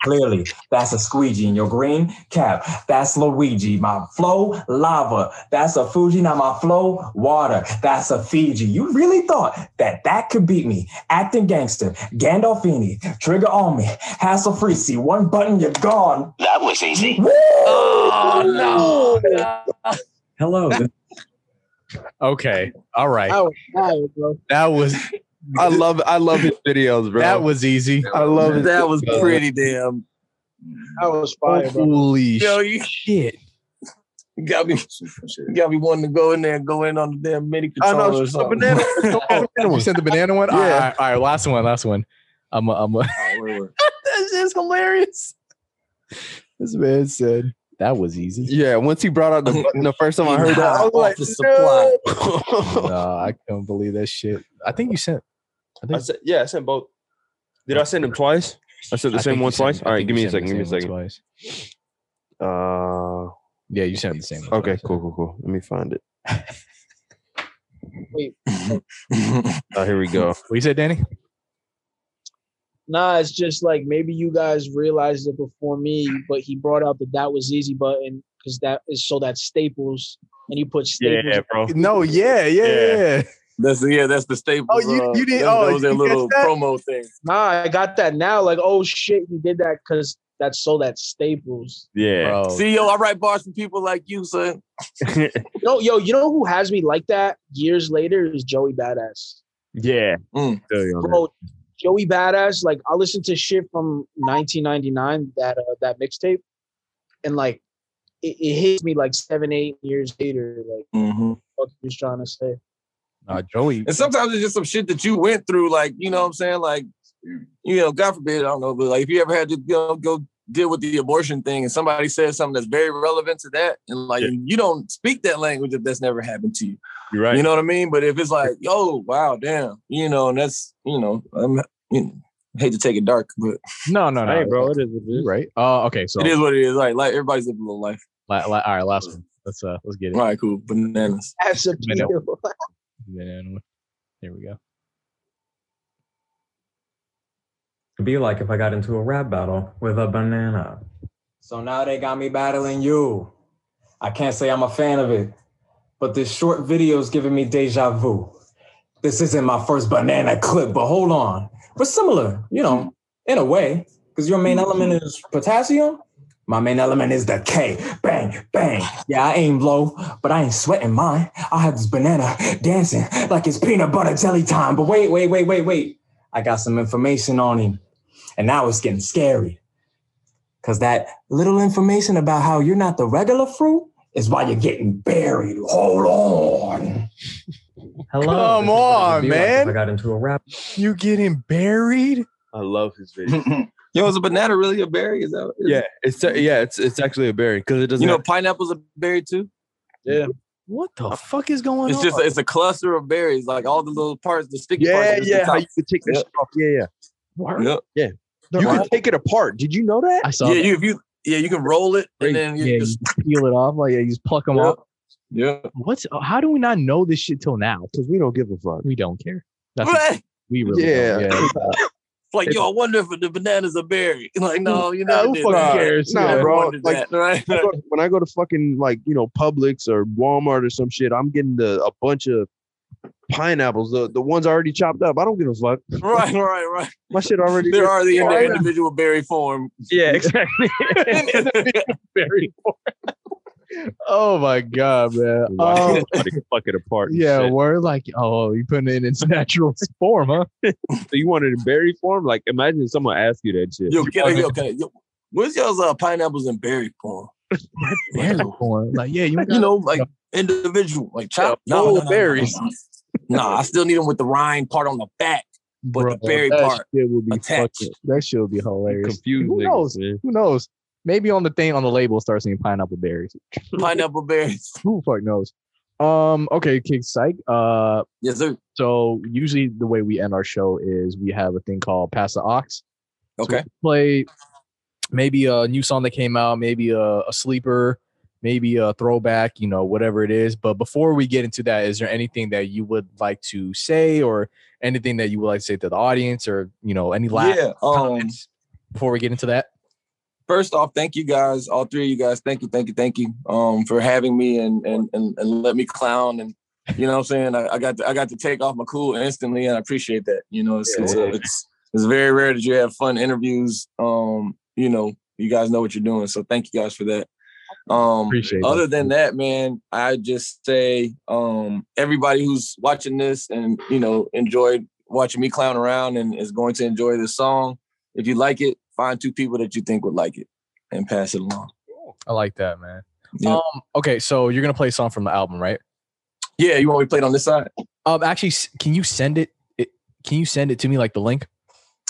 Clearly, that's a squeegee in your green cap. That's Luigi. My flow, lava. That's a Fuji. Now my flow, water. That's a Fiji. You really thought that that could beat me? Acting gangster, Gandolfini, trigger on me, hassle free. See, one button, you're gone. That was easy. Woo! Oh no! Hello. Okay. All right. That was, wild, bro. That was I love I love his videos, bro. That was easy. I love that it. That was pretty damn. That was fire, bro. Holy Yo, you, shit. You got me you got me wanting to go in there and go in on the damn mini controller. I know, or something. Banana. You said the banana one? Yeah. All right, all right, last one, last one. I'm a, I'm a... That's just hilarious. This man said that was easy. Yeah, once he brought out the button, the first time I heard that, I was like, no. Nah, I can't believe that shit. I think you sent. I think I said, yeah, I sent both. Did I send him twice? I said the I same one twice. All right, give me a second. Give me a second. Twice. Uh, yeah, you sent the same one. Okay, twice. cool, cool, cool. Let me find it. Wait. Oh, here we go. What you said, Danny? Nah, it's just like maybe you guys realized it before me, but he brought out the that was easy button because that is so that staples and you put staples. Yeah, bro. No, yeah, yeah, yeah. yeah. That's yeah, that's the staples. Oh, you, you did. Uh, oh, that was their little promo thing. Nah, I got that now. Like, oh shit, you did that because that's so that staples. Yeah. Bro. See, yo, I write bars from people like you, son. No, yo, you know who has me like that years later is Joey Badass. Yeah, mm. bro. Joey Badass, like I listened to shit from nineteen ninety-nine, that uh, that mixtape, and like it, it hits me like seven, eight years later. Like, mm-hmm. what he was trying to say. Nah, Joey. And sometimes it's just some shit that you went through, like you know what I'm saying, like you know, God forbid, I don't know, but like if you ever had to you know, go deal with the abortion thing, and somebody says something that's very relevant to that, and like yeah. you don't speak that language if that's never happened to you. You're right. You know what I mean? But if it's like, yo, wow, damn, you know, and that's, you know, I'm, you know, I hate to take it dark, but no, no, no, hey, bro, it is what it is, right? Oh, uh, okay, so it is what it is. Like, like everybody's living a little life. All right, last one. Let's uh, let's get it. All right, cool. Bananas. That's a beautiful. Banana. Here we go. It'd be like if I got into a rap battle with a banana. So now they got me battling you. I can't say I'm a fan of it. but this short video is giving me deja vu. This isn't my first banana clip, but hold on. But similar, you know, in a way, because your main element is potassium. My main element is the K. Bang, bang. Yeah, I aim low, but I ain't sweating mine. I have this banana dancing like it's peanut butter jelly time. But wait, wait, wait, wait, wait. I got some information on him. And now it's getting scary. Because that little information about how you're not the regular fruit is why you're getting buried. Hold on. Hello. Come on, man. I got into a rap. You getting buried? I love his video. Yo, is a banana really a berry? Is that? Is yeah, it's yeah, it's it's actually a berry because it doesn't. You know, have... pineapple's a berry too. Yeah. What the uh, fuck is going it's on? It's just it's a cluster of berries, like all the little parts, the sticky yeah, parts. Yeah, yeah. How you could take this yep. off? Yeah, yeah. What? Yep. Yeah. The you right? can take it apart. Did you know that? I saw. Yeah, that. you if you yeah you can roll it and then you yeah, just you peel it off. Like yeah, you just pluck them yep. up. Yeah. What's how do we not know this shit till now? Because we don't give a fuck. We don't care. That's what? We really yeah. Don't. Yeah. Uh, Like, yo, I wonder if the banana's a berry. Like, no, you know, nah, who fucking cares? Nah, yeah, bro. Like, that, right? when, I to, when I go to fucking, like, you know, Publix or Walmart or some shit, I'm getting the, a bunch of pineapples. The, the ones already chopped up. I don't give a fuck. Right, right, right. My shit already. They're already in their individual berry form. Yeah, exactly. Berry form. Oh, my God, man. Oh, fuck it apart. Yeah, shit. We're like, oh, you putting it in its natural form, huh? So you wanted in berry form? Like, imagine someone asked you that shit. Yo, okay, okay. Yo, where's y'all's uh, pineapples in berry form? Berry form? Like, yeah, you, you know, like individual, like chopped yeah, no, no, no, berries. No, no, no, no. Nah, I still need them with the rind part on the back, but bro, the berry that part shit will be attached. Fucking, that shit will be hilarious. Confused. Who knows? Man. Who knows? Maybe on the thing on the label start seeing pineapple berries. Pineapple berries. Who the fuck knows? Um. Okay, Kidsyc. Uh. Yes, sir. So usually the way we end our show is we have a thing called Pass the Ox. Okay. So play maybe a new song that came out, maybe a, a sleeper, maybe a throwback. You know, whatever it is. But before we get into that, is there anything that you would like to say, or anything that you would like to say to the audience, or you know, any last yeah, um, comments before we get into that? First off, thank you guys, all three of you guys. Thank you, thank you, thank you um, for having me and, and and and let me clown. And you know what I'm saying? I, I got to, I got to take off my cool instantly, and I appreciate that. You know, it's yeah. it's, a, it's it's very rare that you have fun interviews. Um, you know, you guys know what you're doing, so thank you guys for that. Um, appreciate other that. than that, man, I just say um, everybody who's watching this and you know enjoyed watching me clown around and is going to enjoy this song. If you like it, find two people that you think would like it and pass it along. I like that, man. Yeah. Um, okay, so you're going to play a song from the album, right? Yeah, you want me to play it on this side? Um, actually, can you send it, it Can you send it to me, like the link?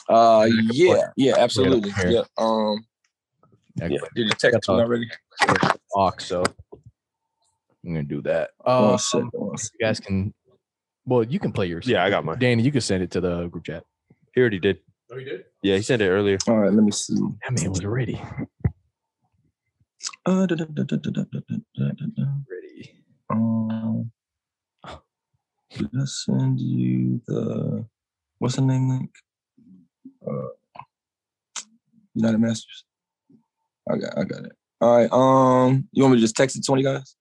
Uh, Yeah, play. yeah, absolutely. Yeah. Um, yeah. Did you text one already? Talk, so I'm going to do that. Um, oh, shit. You guys can, well, you can play yours. Yeah, I got mine. Danny, you can send it to the group chat. He already did. Oh, you did? Yeah, he sent it earlier. All right, let me see. That man was ready. Uh, da, da, da, da, da, da, da, da. Ready. Um, did I send you the what's the name link? Uh, United Masters. I got, I got it. All right. Um, you want me to just text it to one of you guys?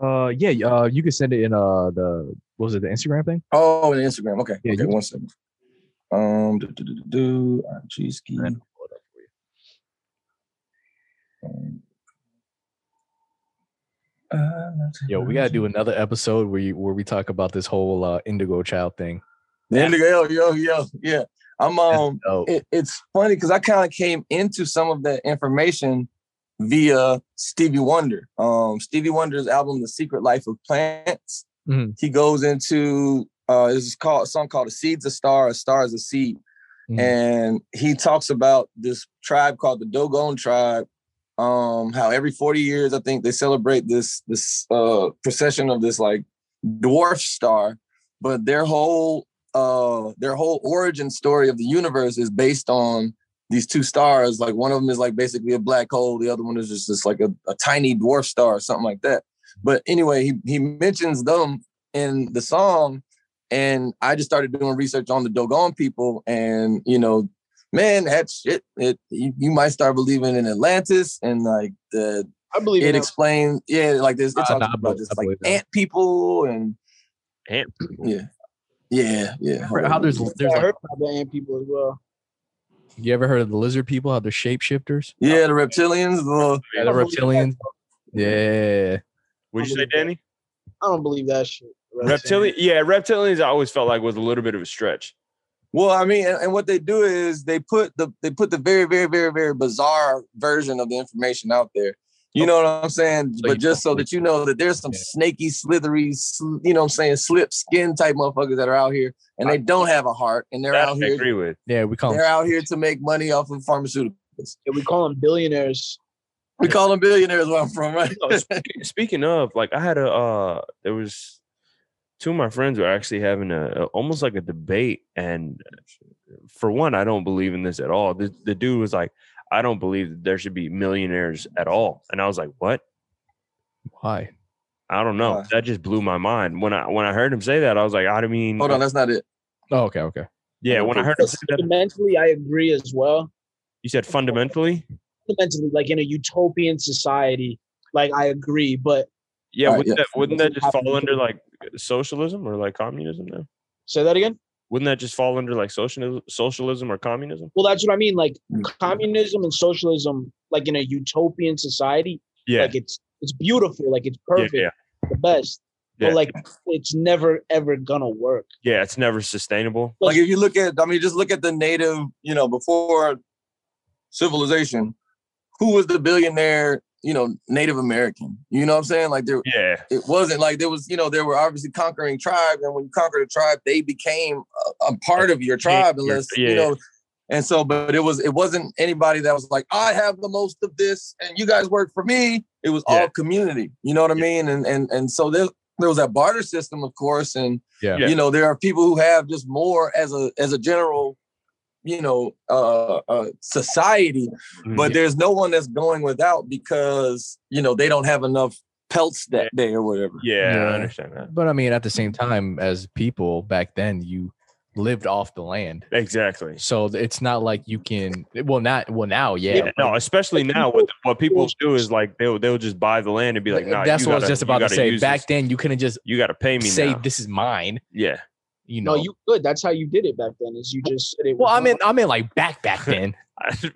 Uh, yeah. Uh, you can send it in uh the what was it the Instagram thing? Oh, in the Instagram. Okay. Yeah, okay. One second. Um, do do do do. Jeez, can pull it up for you. Um, uh, Yo, we gotta do another episode where you, where we talk about this whole uh, Indigo Child thing. The Indigo, yo, yo, yeah. I'm um, it, it's funny because I kind of came into some of that information via Stevie Wonder. Um, Stevie Wonder's album, The Secret Life of Plants. Mm-hmm. He goes into Uh, this is called a song called "A Seed's a Star, a Star is a Seed," mm-hmm. and he talks about this tribe called the Dogon tribe. Um, how every forty years, I think they celebrate this this uh, procession of this like dwarf star, but their whole uh, their whole origin story of the universe is based on these two stars. Like one of them is like basically a black hole, the other one is just, just like a, a tiny dwarf star or something like that. But anyway, he he mentions them in the song. And I just started doing research on the Dogon people. And, you know, man, that shit, it, you, you might start believing in Atlantis and like the I believe it, it explains. Yeah, like this. It talks uh, no, about just like ant people and ant people. Yeah, yeah, yeah. How there's there's I heard about the ant people as well. You ever heard of the lizard people? How they're shapeshifters? Yeah, the reptilians. The, yeah, the reptilians. Yeah. What'd you say, Danny? I don't believe that shit. Reptilian. Yeah, reptilians. I always felt like was a little bit of a stretch. Well, I mean, and, and what they do is they put the they put the very, very, very, very bizarre version of the information out there. You know what I'm saying? But just so that you know that there's some snaky, slithery, sl- you know what I'm saying, slip skin type motherfuckers that are out here and they don't have a heart and they're that out I here. Agree with. Yeah, we call they're them. Out here to make money off of pharmaceuticals. Yeah, we call them billionaires. We call them billionaires where I'm from, right? Speaking of, like I had a, uh, there was two of my friends were actually having a, a almost like a debate. And for one, I don't believe in this at all. The, the dude was like, I don't believe that there should be millionaires at all. And I was like, what? Why? I don't know. Why? That just blew my mind. When I when I heard him say that, I was like, I mean... Hold on, that's not it. Oh, okay, okay. Yeah, when I heard him say that... Fundamentally, I agree as well. You said fundamentally? Fundamentally, like in a utopian society, like I agree, but... Yeah, right, wouldn't, yeah. That, wouldn't that just fall under like socialism or like communism now? Say that again? Wouldn't that just fall under like social, socialism or communism? Well, that's what I mean. Like communism and socialism, like in a utopian society, yeah, like it's it's beautiful, like it's perfect, yeah, yeah. the best. Yeah. But like it's never ever gonna work. Yeah, it's never sustainable. Like if you look at, I mean, just look at the native, you know, before civilization, who was the billionaire? You know, Native American. You know what I'm saying? Like there, yeah. It wasn't like there was. You know, there were obviously conquering tribes, and when you conquer a tribe, they became a, a part of your tribe, unless yeah. you know. And so, but it was it wasn't anybody that was like, I have the most of this, and you guys work for me. It was yeah. all community. You know what I mean? And and and so there there was that barter system, of course, and yeah. you know there are people who have just more as a as a general. you know, uh, uh, society, but yeah. there's no one that's going without because, you know, they don't have enough pelts that day or whatever. Yeah, yeah, I understand that. But I mean, at the same time, as people back then, you lived off the land. Exactly. So it's not like you can, well, not, well now, yeah. yeah no, especially now, what, the, what people do is like, they'll, they'll just buy the land and be like, nah, that's what gotta, I was just about to say. Back this. then, you couldn't just, you got to pay me say now. This is mine. Yeah. You know, no, you could. That's how you did it back then. Is you just it well, I mean, I mean, like back back then,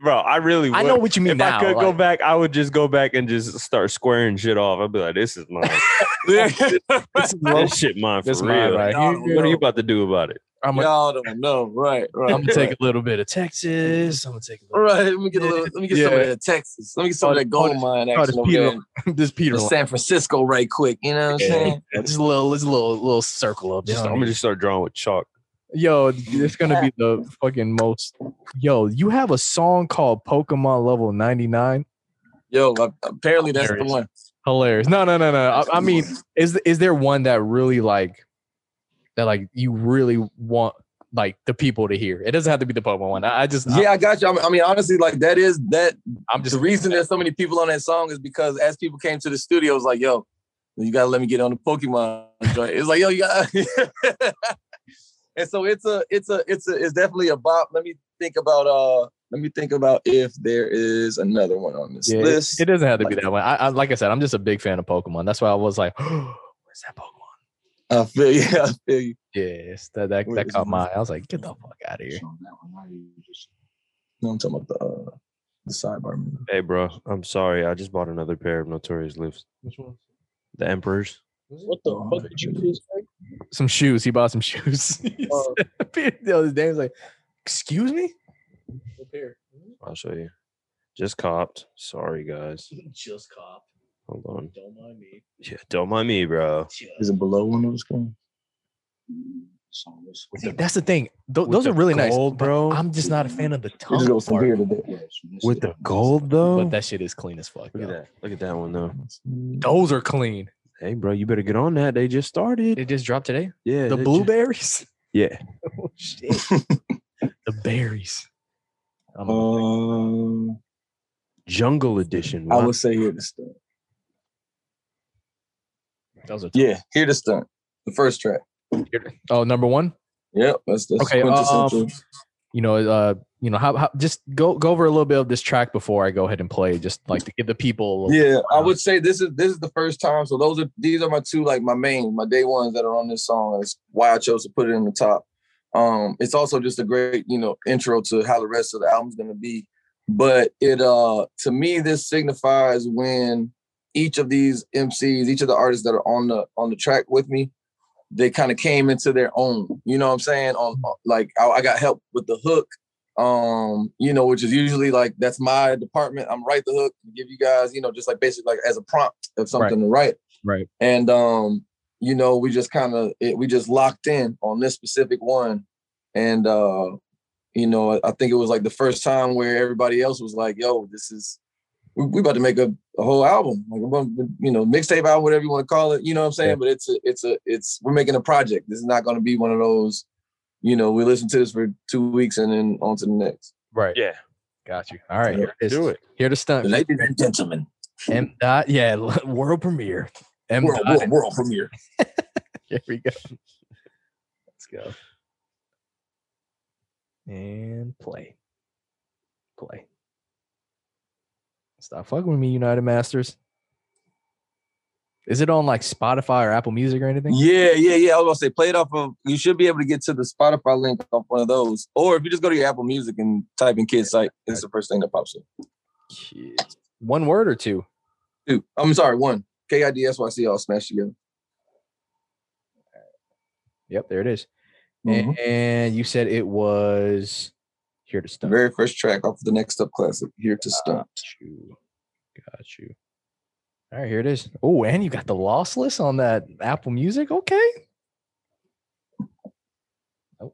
bro. I really, would. I know what you mean. If now, I could like, go back, I would just go back and just start squaring shit off. I'd be like, this is mine. this, this shit mine for this real. Mine, right? no, what no. are you about to do about it? I'm like, y'all don't know, right? Right. I'm gonna take a little bit of Texas. I'm gonna take a little right. Let me get a little. Let me get yeah. some of that Texas. Let me get some oh, of that gold oh, mine. Oh, actually, Peter, this Peter, this San Francisco, right quick. You know what yeah. I'm saying? Yeah. Just a little, just a little, little circle up. Just, I'm gonna just start drawing with chalk. Yo, it's gonna be the fucking most. Yo, you have a song called Pokemon Level ninety-nine. Yo, apparently that's Hilarious. the one. Hilarious. No, no, no, no. I, I mean, is is there one that really like? That like you really want like the people to hear. It doesn't have to be the Pokemon one. I, I just yeah, I, I got you. I mean, honestly, like that is that. I'm just the reason there's so many people on that song is because as people came to the studio, it was like, yo, you gotta let me get on the Pokemon. It's like yo, you got. And so it's a, it's a, it's a, it's definitely a bop. Let me think about uh, let me think about if there is another one on this yeah, list. It doesn't have to like, be that one. I, I like I said, I'm just a big fan of Pokemon. That's why I was like, oh, where's that Pokemon? I feel you. I feel you. Yes, that that, that caught my. I was like, get the fuck out of here. No, I'm talking about the, uh, the sidebar. Hey, bro, I'm sorry. I just bought another pair of Notorious lifts. Which one? The Emperor's. What the oh, fuck did you do? Some shoes. He bought some shoes. Oh. His name's like, excuse me? What pair? I'll show you. Just copped. Sorry, guys. Just copped. Hold on. Don't mind me. Yeah, don't mind me, bro. Is it below one of those guns? See, that's the thing. Th- those the are really gold, nice, bro. I'm just not a fan of the tongue part. With the gold, though? But that shit is clean as fuck. Look at that. Look at that one, though. Those are clean. Hey, bro, you better get on that. They just started. They just dropped today? Yeah. The blueberries? Just... Yeah. Oh, shit. The berries. I'm um, uh, Jungle Edition. Wow. I would say here to start. Yeah, Hear the Stunt, the first track. Oh, number one? Yep. That's, that's okay. Uh, you know, uh, you know, how, how just go, go over a little bit of this track before I go ahead and play, just like to give the people. Yeah, I would say this is this is the first time. So those are these are my two, like my main, my day ones that are on this song. That's why I chose to put it in the top. Um, it's also just a great, you know, intro to how the rest of the album's going to be. But it uh, to me, this signifies when each of these M Cs, each of the artists that are on the on the track with me, they kind of came into their own. You know what I'm saying? On, on like I, I got help with the hook. Um, you know, which is usually like, that's my department. I'm write the hook and give you guys, you know, just like basically like as a prompt of something right. to write. Right. And, um, you know, we just kind of, we just locked in on this specific one. And, uh, you know, I think it was like the first time where everybody else was like, yo, this is, we, we about to make a, a whole album, like we're going to, you know, mixtape album, whatever you want to call it. You know what I'm saying? Yeah. But it's a, it's a, it's, we're making a project. This is not going to be one of those, you know, we listen to this for two weeks and then on to the next. Right. Yeah. Got you. All right. Yeah, here do it. Here to stunt. Ladies and gentlemen. M-Dot. Yeah. World premiere. M-Dot. World, world, world premiere. Here we go. Let's go. And play. Play. Stop fucking with me, United Masters. Is it on like Spotify or Apple Music or anything? Yeah, yeah, yeah. I was gonna say, play it off of. You should be able to get to the Spotify link off one of those, or if you just go to your Apple Music and type in Kidsyc, it's the first thing that pops up. Kids. One word or two? Two. I'm sorry, one. K I D S Y C all smashed together. Yep, there it is. Mm-hmm. And you said it was Here to Stunt. Very first track off of the Next Up Classic, Here to Stunt. Got you. Got you. All right, here it is. Oh, and you got the lossless on that Apple Music. Okay. Oh.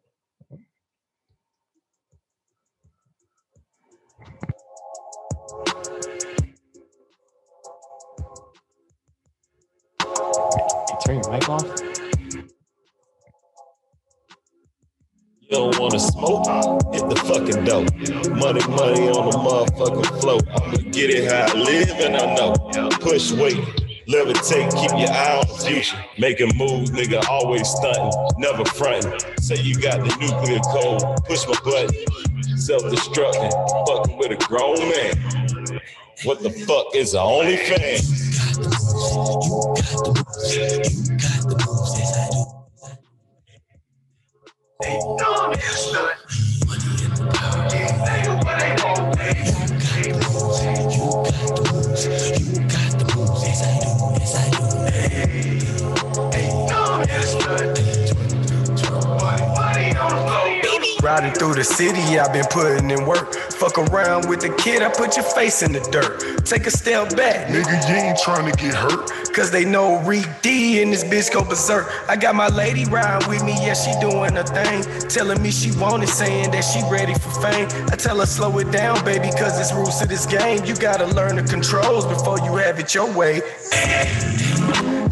Turn your mic off. You don't want to smoke, hit the fucking dope. Money, money on the motherfucking flow. I'ma get it how I live and I know. Push weight, levitate, keep your eye on the future. Making moves, nigga, always stunting, never fronting. Say you got the nuclear code, push my button. Self-destructing, fucking with a grown man. What the fuck is the OnlyFans? You got the moves, you got the moves as I do. They know they stood. Money in the power. They know what they gon' pay. You got the moves. You got the moves. You got the moves. Yes, I do. Yes, I do. Hey. They know they stood. Money on the floor. Riding through the city, I've been putting in work. Fuck around with the kid, I put your face in the dirt. Take a step back, nigga, you ain't trying to get hurt. Cause they know Reek D and this bitch go berserk. I got my lady riding with me, yeah, she doing her thing. Telling me she want it, saying that she ready for fame. I tell her slow it down, baby, cause it's rules to this game. You gotta learn the controls before you have it your way.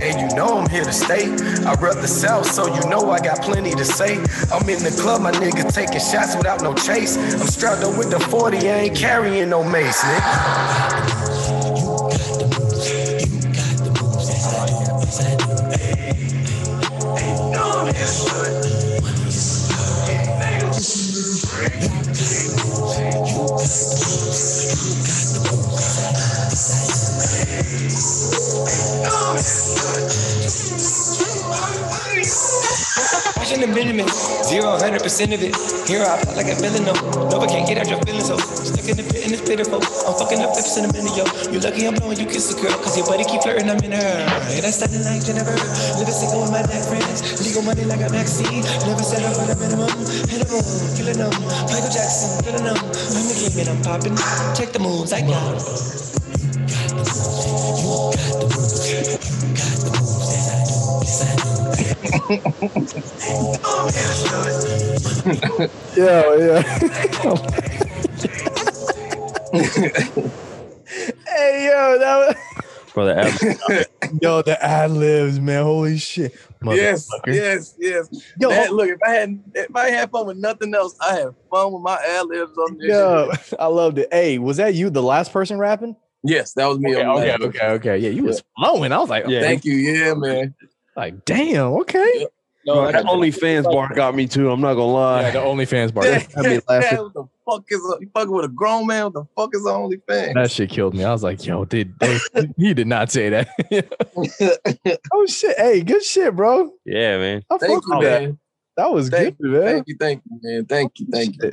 And you know I'm here to stay. I rep the South, so you know I got plenty to say. I'm in the club, my nigga, taking shots without no chase. I'm strapped up with the forty, I ain't carrying no mace, nigga. You got the moves, you got the moves, you got the moves, as I do, the minimum, zero, hundred percent of it. Here I pop like a villain, no, nobody can't get out your feelings, so stuck in the pit and it's pitiful. I'm fucking up lips in a minute, yo. You lucky I'm blowing, you kiss a girl, cause your buddy keep flirting, I'm in her. And I started like Jennifer, living single with my black friends, legal money like a vaccine, never set up for the minimum. Hit a room, feeling numb, Michael Jackson, feeling numb. I'm the game and I'm popping, check the moves, I got it. You got the moves, you got the moves, as I do, as I do. Yo, yeah. Hey, yo, that was for the ad. Yo, the ad libs, man. Holy shit. Yes, yes, yes. Yo, that, look, if I had if I had fun with nothing else, I had fun with my ad libs on this. Yo, shit. I loved it. Hey, was that you, the last person rapping? Yes, that was me. Okay, okay, okay, okay. Yeah, you yeah. was flowing. I was like, oh, yeah. Thank you. Yeah, man. Like, damn, okay. No, that OnlyFans bar got me too. I'm not gonna lie. Yeah, the OnlyFans bar. That got me laughing. What the fuck is you fucking with a grown man? What the fuck is OnlyFans? That shit killed me. I was like, yo, did they, he did not say that? Oh shit! Hey, good shit, bro. Yeah, man. I thank you, that. man. That was thank good, you, man. Thank you, thank you, man. Thank you, thank shit. you.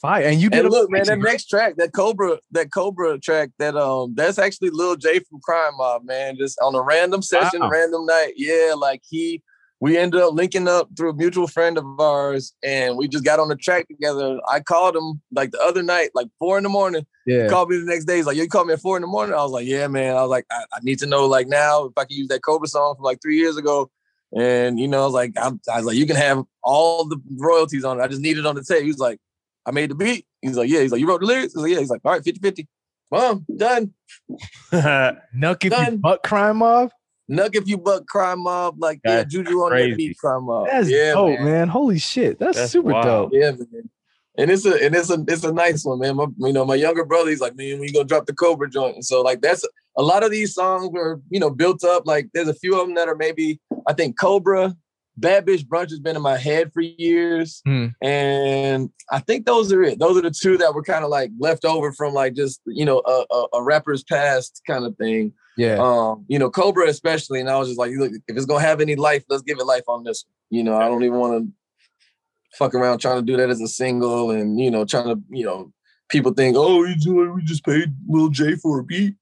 Fire. And you did. And look, man, that next track, that Cobra, that Cobra track, that um, that's actually Lil J from Crime Mob, man. Just on a random session, wow. random night. Yeah, like he. We ended up linking up through a mutual friend of ours, and we just got on the track together. I called him like the other night, like four in the morning. Yeah. He called me the next day. He's like, yo, you called me at four in the morning? I was like, yeah, man. I was like, I, I need to know like now if I can use that Cobra song from like three years ago. And, you know, I was like, I, I was like, you can have all the royalties on it. I just need it on the tape. He was like, I made the beat. He's like, yeah. He's like, you wrote the lyrics? I was like, yeah. He's like, all right, fifty-fifty. Well, done. Nuck if done. You buck Crime Mob. Nuck if you buck Crime Mob, like that's yeah, Juju on that beat, Crime Mob. That's yeah, dope, man. man. Holy shit, that's, that's super wild. dope. Yeah, man. And it's a and it's a it's a nice one, man. My, you know, my younger brother, he's like, man, we gonna drop the Cobra joint. And so, like, that's a lot of these songs were you know built up. Like, there's a few of them that are maybe I think Cobra, Bad Bitch Brunch has been in my head for years, mm. and I think those are it. Those are the two that were kind of like left over from like just you know a, a, a rapper's past kind of thing. Yeah, um, you know, Cobra especially, and I was just like, look, if it's gonna have any life, let's give it life on this one. You know, I don't even want to fuck around trying to do that as a single, and you know, trying to, you know, people think, oh, we just, we just paid Lil J for a beat.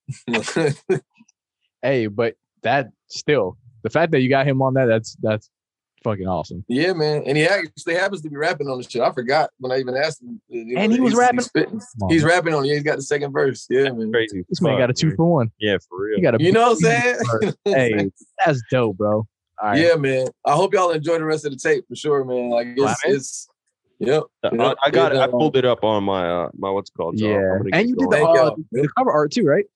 Hey, but that still, the fact that you got him on that, that's that's fucking awesome. Yeah, man, and he actually happens to be rapping on the shit. I forgot when I even asked him, you know, and he was rapping. He's, he's rapping on it. Yeah, he's got the second verse. Yeah, man. Crazy. This man got a two for one. Yeah, for real. He got a, you know what I'm saying? Hey, that's dope, bro. All right. Yeah, man. I hope y'all enjoy the rest of the tape for sure, man. Like it's, wow, man. it's yep. yep. I got it. I pulled it up on my uh, my what's it called. So yeah, and you did the, uh, the cover art too, right?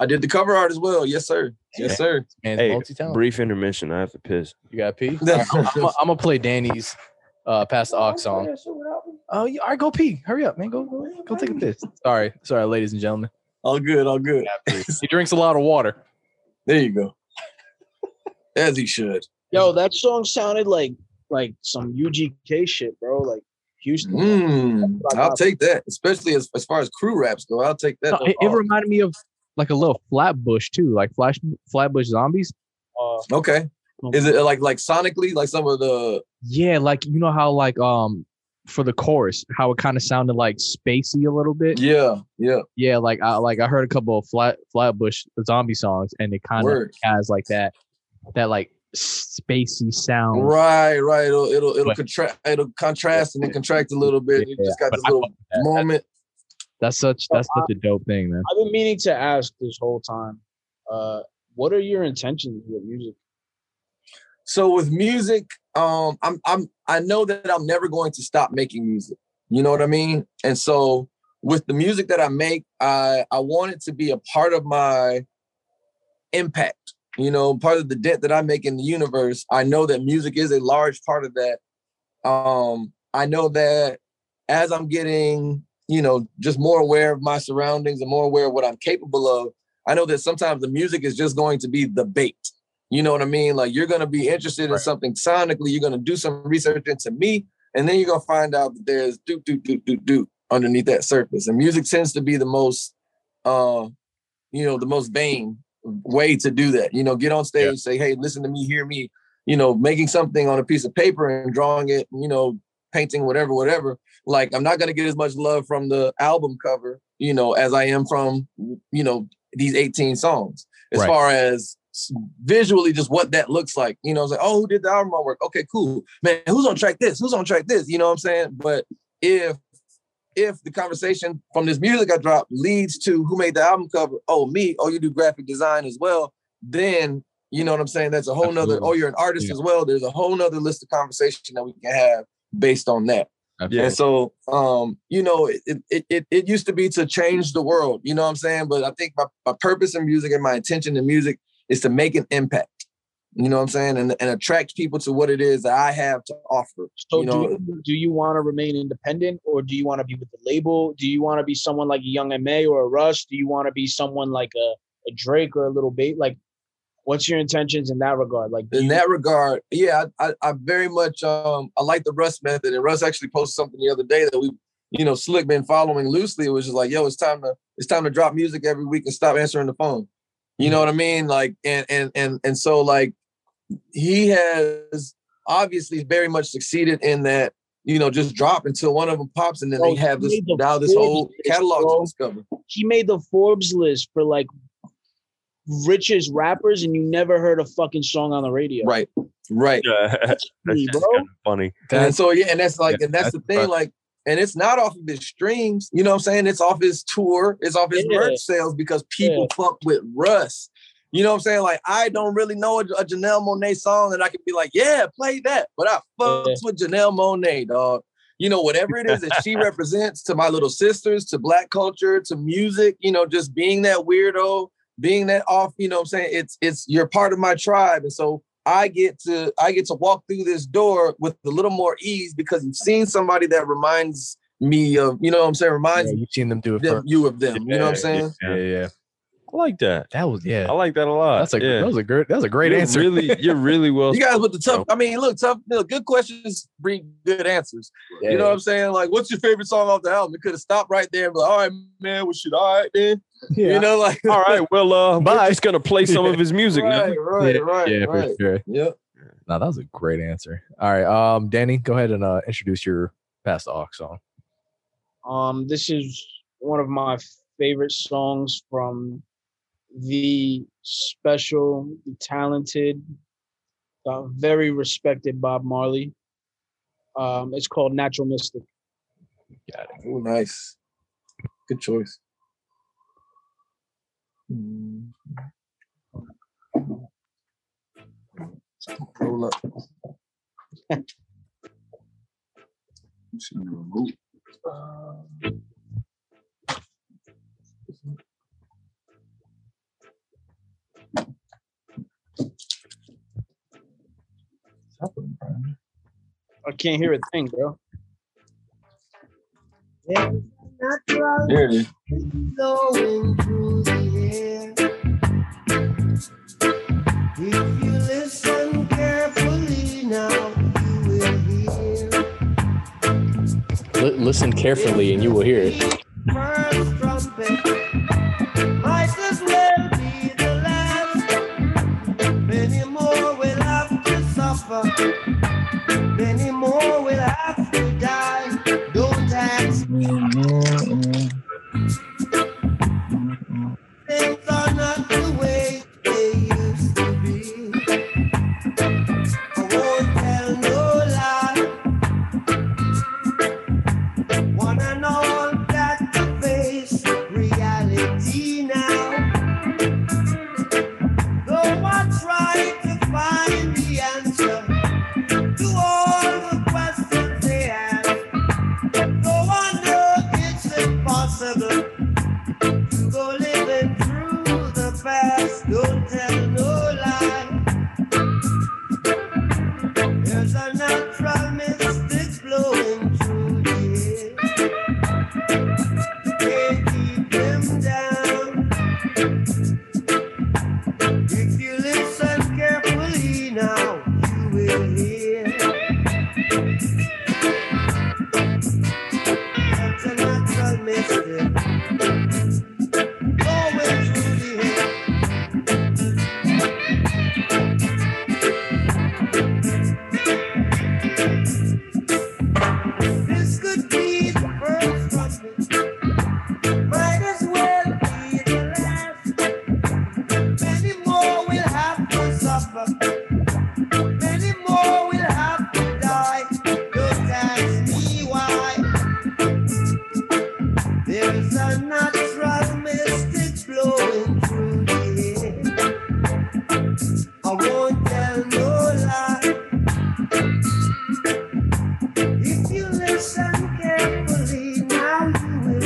I did the cover art as well. Yes, sir. Yes, sir. Man, hey, brief intermission. I have to piss. You got to pee? Right, I'm going to play Danny's uh, Past the Ox song. Oh, yeah, all right, go pee. Hurry up, man. Go go, go take a piss. Sorry. Sorry, ladies and gentlemen. All good. All good. He drinks a lot of water. There you go. As he should. Yo, that song sounded like like some U G K shit, bro. Like Houston. Mm, I'll take that. Especially as, as far as crew raps go. I'll take that. No, it, it reminded me of like a little Flatbush too, like Flash Flatbush Zombies. Uh, okay, is it like like sonically, like some of the? Yeah, like you know how like um for the chorus, how it kind of sounded like spacey a little bit. Yeah, yeah, yeah. Like I like I heard a couple of flat Flatbush Zombie songs, and it kind of has like that that like spacey sound. Right, right. It'll it'll it'll contract. It'll contrast and then contract a little bit. Yeah, you just got this little that, moment. That, That's such that's so such I, a dope thing, man. I've been meaning to ask this whole time. Uh, what are your intentions with music? So with music, um, I'm I'm I know that I'm never going to stop making music. You know what I mean? And so with the music that I make, I I want it to be a part of my impact. You know, part of the dent that I make in the universe. I know that music is a large part of that. Um, I know that as I'm getting, you know, just more aware of my surroundings and more aware of what I'm capable of, I know that sometimes the music is just going to be the bait. You know what I mean? Like you're going to be interested right. in something sonically. You're going to do some research into me. And then you're going to find out that there's do, do, do, do, do underneath that surface. And music tends to be the most, uh, you know, the most vain way to do that. You know, get on stage, yeah. say, hey, listen to me, hear me, you know, making something on a piece of paper and drawing it, you know, painting, whatever, whatever. Like, I'm not going to get as much love from the album cover, you know, as I am from, you know, these eighteen songs. As right. far as visually just what that looks like, you know, it's like, oh, who did the album artwork? Okay, cool. Man, who's on track this? Who's on track this? You know what I'm saying? But if if the conversation from this music I dropped leads to who made the album cover, oh, me, oh, you do graphic design as well, then, you know what I'm saying? That's a whole Absolutely. nother, oh, you're an artist yeah. as well. There's a whole nother list of conversation that we can have based on that. Yeah, and so, um, you know, it, it it it used to be to change the world, you know what I'm saying? But I think my, my purpose in music and my intention in music is to make an impact, you know what I'm saying? And and attract people to what it is that I have to offer. So you know? do, you, do you want to remain independent, or do you want to be with the label? Do you want to be someone like a Young M A or a Russ? Do you want to be someone like a, a Drake or a Lil Baby? Like, what's your intentions in that regard? Like in you- that regard, yeah, I, I, I very much um, I like the Russ method, and Russ actually posted something the other day that we, you know, Slick been following loosely. It was just like, yo, it's time to it's time to drop music every week and stop answering the phone. You know what I mean? Like, and and and and so like he has obviously very much succeeded in that, you know, just drop until one of them pops and then bro, they have this the now this Forbes whole catalog list, to discover. He made the Forbes list for like richest rappers and you never heard a fucking song on the radio. Right. Right. Yeah. That's me, bro. Kind of funny. And, and so yeah, and that's like yeah, and that's, that's the thing, rough. Like, and it's not off of his streams, you know what I'm saying? It's off his tour, it's off his yeah. merch sales because people yeah. pump with Russ. You know what I'm saying? Like, I don't really know a, a Janelle Monáe song that I can be like, yeah, play that. But I fucks yeah. with Janelle Monáe, dog. You know, whatever it is that she represents to my little sisters, to Black culture, to music, you know, just being that weirdo, being that off, you know what I'm saying? It's, it's, you're part of my tribe. And so I get to, I get to walk through this door with a little more ease because you've seen somebody that reminds me of, you know what I'm saying? Reminds yeah, you've seen them do it them, you of them. Yeah, you know what I'm saying? Yeah, yeah. yeah. I like that. That was yeah. I like that a lot. That's a yeah. that was a great that was a great you're answer. Really, you're really well. You guys with the tough. I mean, look, tough. Look, good questions bring good answers. Yeah. You know what I'm saying? Like, what's your favorite song off the album? It could have stopped right there and be like, all right, man, we should all right then. Yeah. You know, like all right, well, uh, bye. He's gonna play some of his music right, now. Right, yeah, right, yeah, right. For sure. Yep. No, that was a great answer. All right, um, Danny, go ahead and uh, introduce your Pass the Aux song. Um, this is one of my favorite songs from the special, the talented, uh, very respected Bob Marley. Um, it's called Natural Mystic. Got it. Oh, nice. Good choice. Roll up. I can't hear a thing, bro. Yeah. There it is. Going through the air. If you listen carefully now, you will hear. L- listen carefully and you will hear it. First trumpet might as well be the last. Many more will have to suffer. Many more will have to die. Don't ask me. Things are not the way they used to be. I won't tell no lie. One and all got to face reality now. Though I try to find the answer to all the questions they ask, though I know it's impossible to go living through the past, don't tell no lie. There's a natural mystic blowing through the air. They keep him down. If you listen carefully now, you will hear. That's a natural mystic going through the air. This could be the first trumpet. Might as well be the last. Many more will have to suffer. Many more will have to die. Don't ask me why. There's a natural mystic blowing through the air. I won't tell no lie. If you listen carefully, now you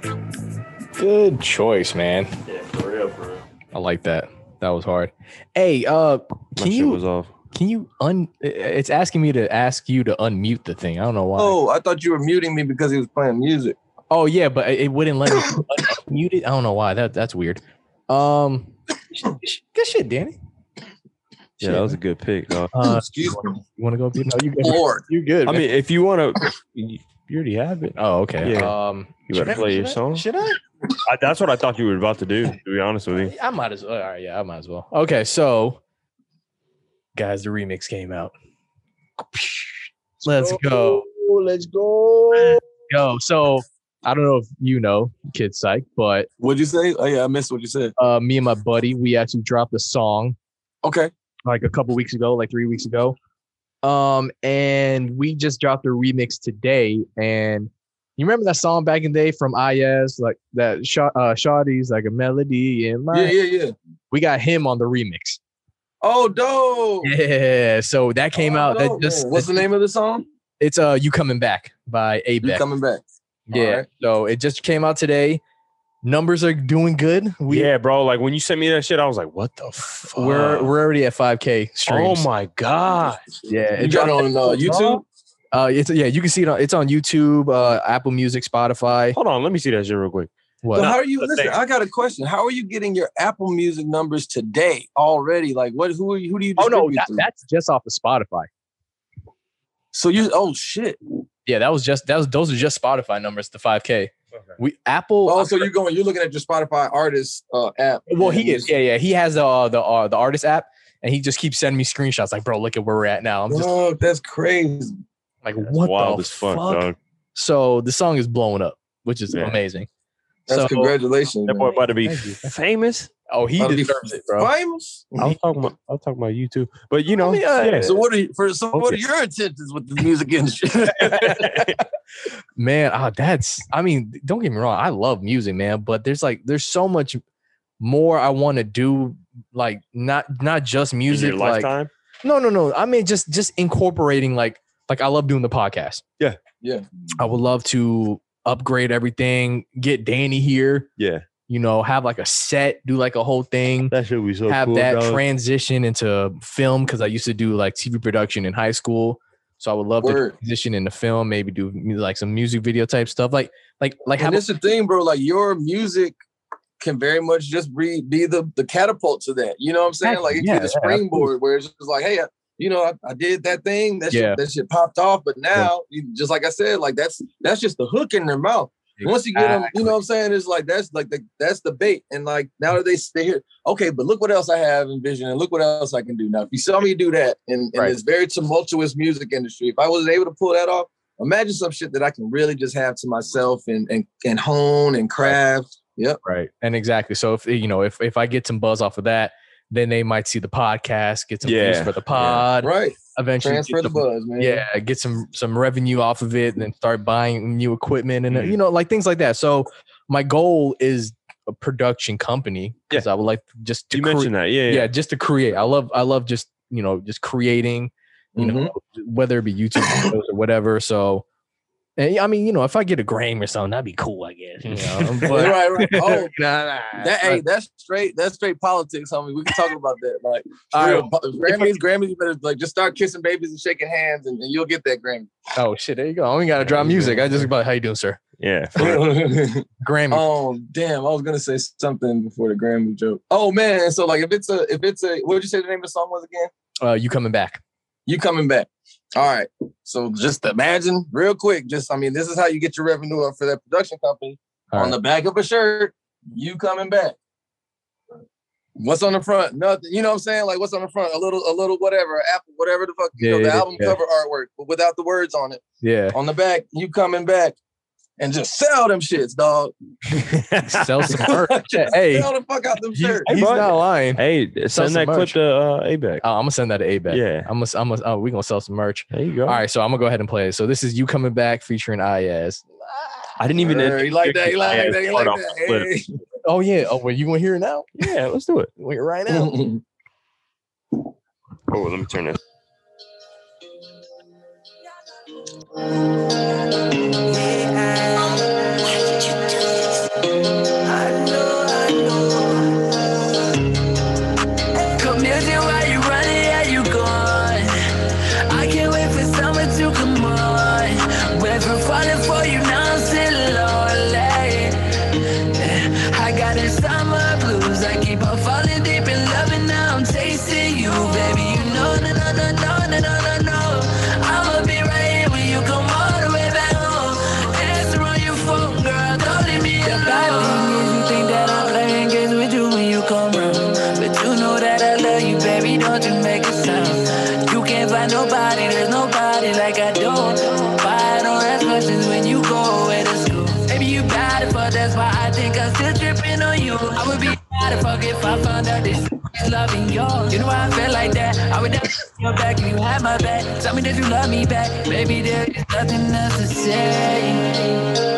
will hear. Good choice, man. Yeah, for real, for real. I like that. That was hard. Hey, uh, My can shit you was off. can you un? It's asking me to ask you to unmute the thing. I don't know why. Oh, I thought you were muting me because he was playing music. Oh yeah, but it wouldn't let me unmute it. I don't know why. That that's weird. Um, Good shit, Danny. Yeah, shit, that was man. a good pick. Though. Uh, Excuse you me. Wanna, you want to go? No, you good. Lord. You good. Man. I mean, if you want to, you already have it. Oh, okay. Yeah. Um, you better play I, your should song. I, should I? I? That's what I thought you were about to do. To be honest with you, I might as well. All right, yeah, I might as well. Okay, so guys, the remix came out. Let's go. Let's go. Yo, so I don't know if you know Kidsyc, but what'd you say? Oh yeah, I missed what you said. Uh, me and my buddy, we actually dropped a song. Okay. Like a couple weeks ago, like three weeks ago. Um, and we just dropped a remix today. And you remember that song back in the day from I S, like that sh- uh Shawty's like a melody in my. Yeah, yeah, yeah. We got him on the remix. Oh, dope. Yeah. So that came oh, out. That just, What's that, the name of the song? It's uh, You Coming Back by A B E C. You Coming Back. Yeah. Right. So it just came out today. Numbers are doing good. We, yeah, bro. Like when you sent me that shit, I was like, what the fuck? We're, we're already at five K streams. Oh my God. Yeah. You got on uh, YouTube? Uh, it's, yeah, you can see it. On, it's on YouTube, uh, Apple Music, Spotify. Hold on. Let me see that shit real quick. What? So how are you listening? I got a question. How are you getting your Apple Music numbers today already? Like, what? Who are you? Who do you? Oh no, that, that's just off of Spotify. So you? Oh shit! Yeah, that was just that was those are just Spotify numbers. The five K. Okay. We Apple. Oh, so you're going? You're looking at your Spotify artist uh, app? Well, he is. Yeah, yeah. He has uh, the uh, the artist app, and he just keeps sending me screenshots. Like, bro, look at where we're at now. I'm just, oh, that's crazy. Like, that's what wild the as fuck? Dog. So the song is blowing up, which is yeah. amazing. That's so, congratulations. That boy man. about to be famous. Oh, he deserves it, bro. Famous? I'll talk about I'll talk about you too. But you know, I mean, uh, yeah. so what are you, for so okay. what are your intentions with the music industry? Man, oh, that's I mean, don't get me wrong, I love music, man, but there's like there's so much more I want to do, like not not just music. In your like, lifetime? No, no, no. I mean just just incorporating like like I love doing the podcast. Yeah. Yeah. I would love to upgrade everything, get Danny here. Yeah. You know, have like a set, do like a whole thing. That should be so have cool. Have that dog. transition into film because I used to do like T V production in high school. So I would love Word. to transition into film, maybe do like some music video type stuff. Like, like, like, and this is a- the thing, bro. Like, your music can very much just be, be the, the catapult to that. You know what I'm saying? Like, it can be the springboard where it's just like, hey, I, you know, I, I did that thing. That, yeah. shit, that shit popped off. But now, yeah. just like I said, like that's that's just the hook in their mouth. Exactly. Once you get them, you know what I'm saying? It's like that's like the that's the bait. And like now that they stay here, okay, but look what else I have in vision and look what else I can do now. If you saw me do that in, in right. this very tumultuous music industry, if I was able to pull that off, imagine some shit that I can really just have to myself and and, and hone and craft. Yep. Right. And exactly. So if you know, if if I get some buzz off of that, then they might see the podcast, get some views yeah. for the pod, yeah. right? Eventually, transfer the buzz, man. Yeah, get some some revenue off of it, and then start buying new equipment and mm-hmm. you know, like things like that. So my goal is a production company because yeah. I would like to just to you cre- mentioned that, yeah, yeah, yeah, just to create. I love, I love just you know, just creating, you mm-hmm. know, whether it be YouTube videos or whatever. So. And, I mean, you know, if I get a Grammy or something, that'd be cool, I guess. You know? But, right, right. Oh, nah, nah. That, hey, that's straight. That's straight politics, homie. We can talk about that. Like, right. Grammys, Grammys. You better like just start kissing babies and shaking hands, and, and you'll get that Grammy. Oh shit! There you go. I only gotta drop music. I just about how you doing, sir? Yeah. Grammy. Oh damn! I was gonna say something before the Grammy joke. Oh man! So like, if it's a, if it's a, what did you say the name of the song was again? Uh, You Coming Back. You Coming Back. All right. So just imagine real quick. Just, I mean, this is how you get your revenue up for that production company. All on right. the back of a shirt, You Coming Back. What's on the front? Nothing. You know what I'm saying? Like what's on the front? A little, a little, whatever, Apple, whatever the fuck, you yeah, know, the yeah, album yeah. cover artwork, but without the words on it. Yeah. On the back, You Coming Back. And just sell them shits, dog. Sell some merch. Hey, sell the fuck out them he's, shirts. He's hey, not lying. Hey, sell send that merch. clip to uh, A B E C. Uh, I'm gonna send that to A B E C. Yeah, I'm gonna. I'm gonna. Oh, we gonna sell some merch. There you go. All right, so I'm gonna go ahead and play it. So this is You Coming Back featuring I S. I didn't even. Uh, you like that? You like that? You like that? Hey. Oh yeah. Oh, well, you wanna hear it now? Yeah, let's do it. Wait, right now. Oh, let me turn this. Falling deep. nobody, there's nobody like I do. Why I don't ask questions when you go away to school. Maybe you bad it, but that's why I think I'm still tripping on you. I would be bad if I if I found out this is loving you. You know why I feel like that? I would never your back if you had my back. Tell me that you love me back. Baby, there is nothing else to say.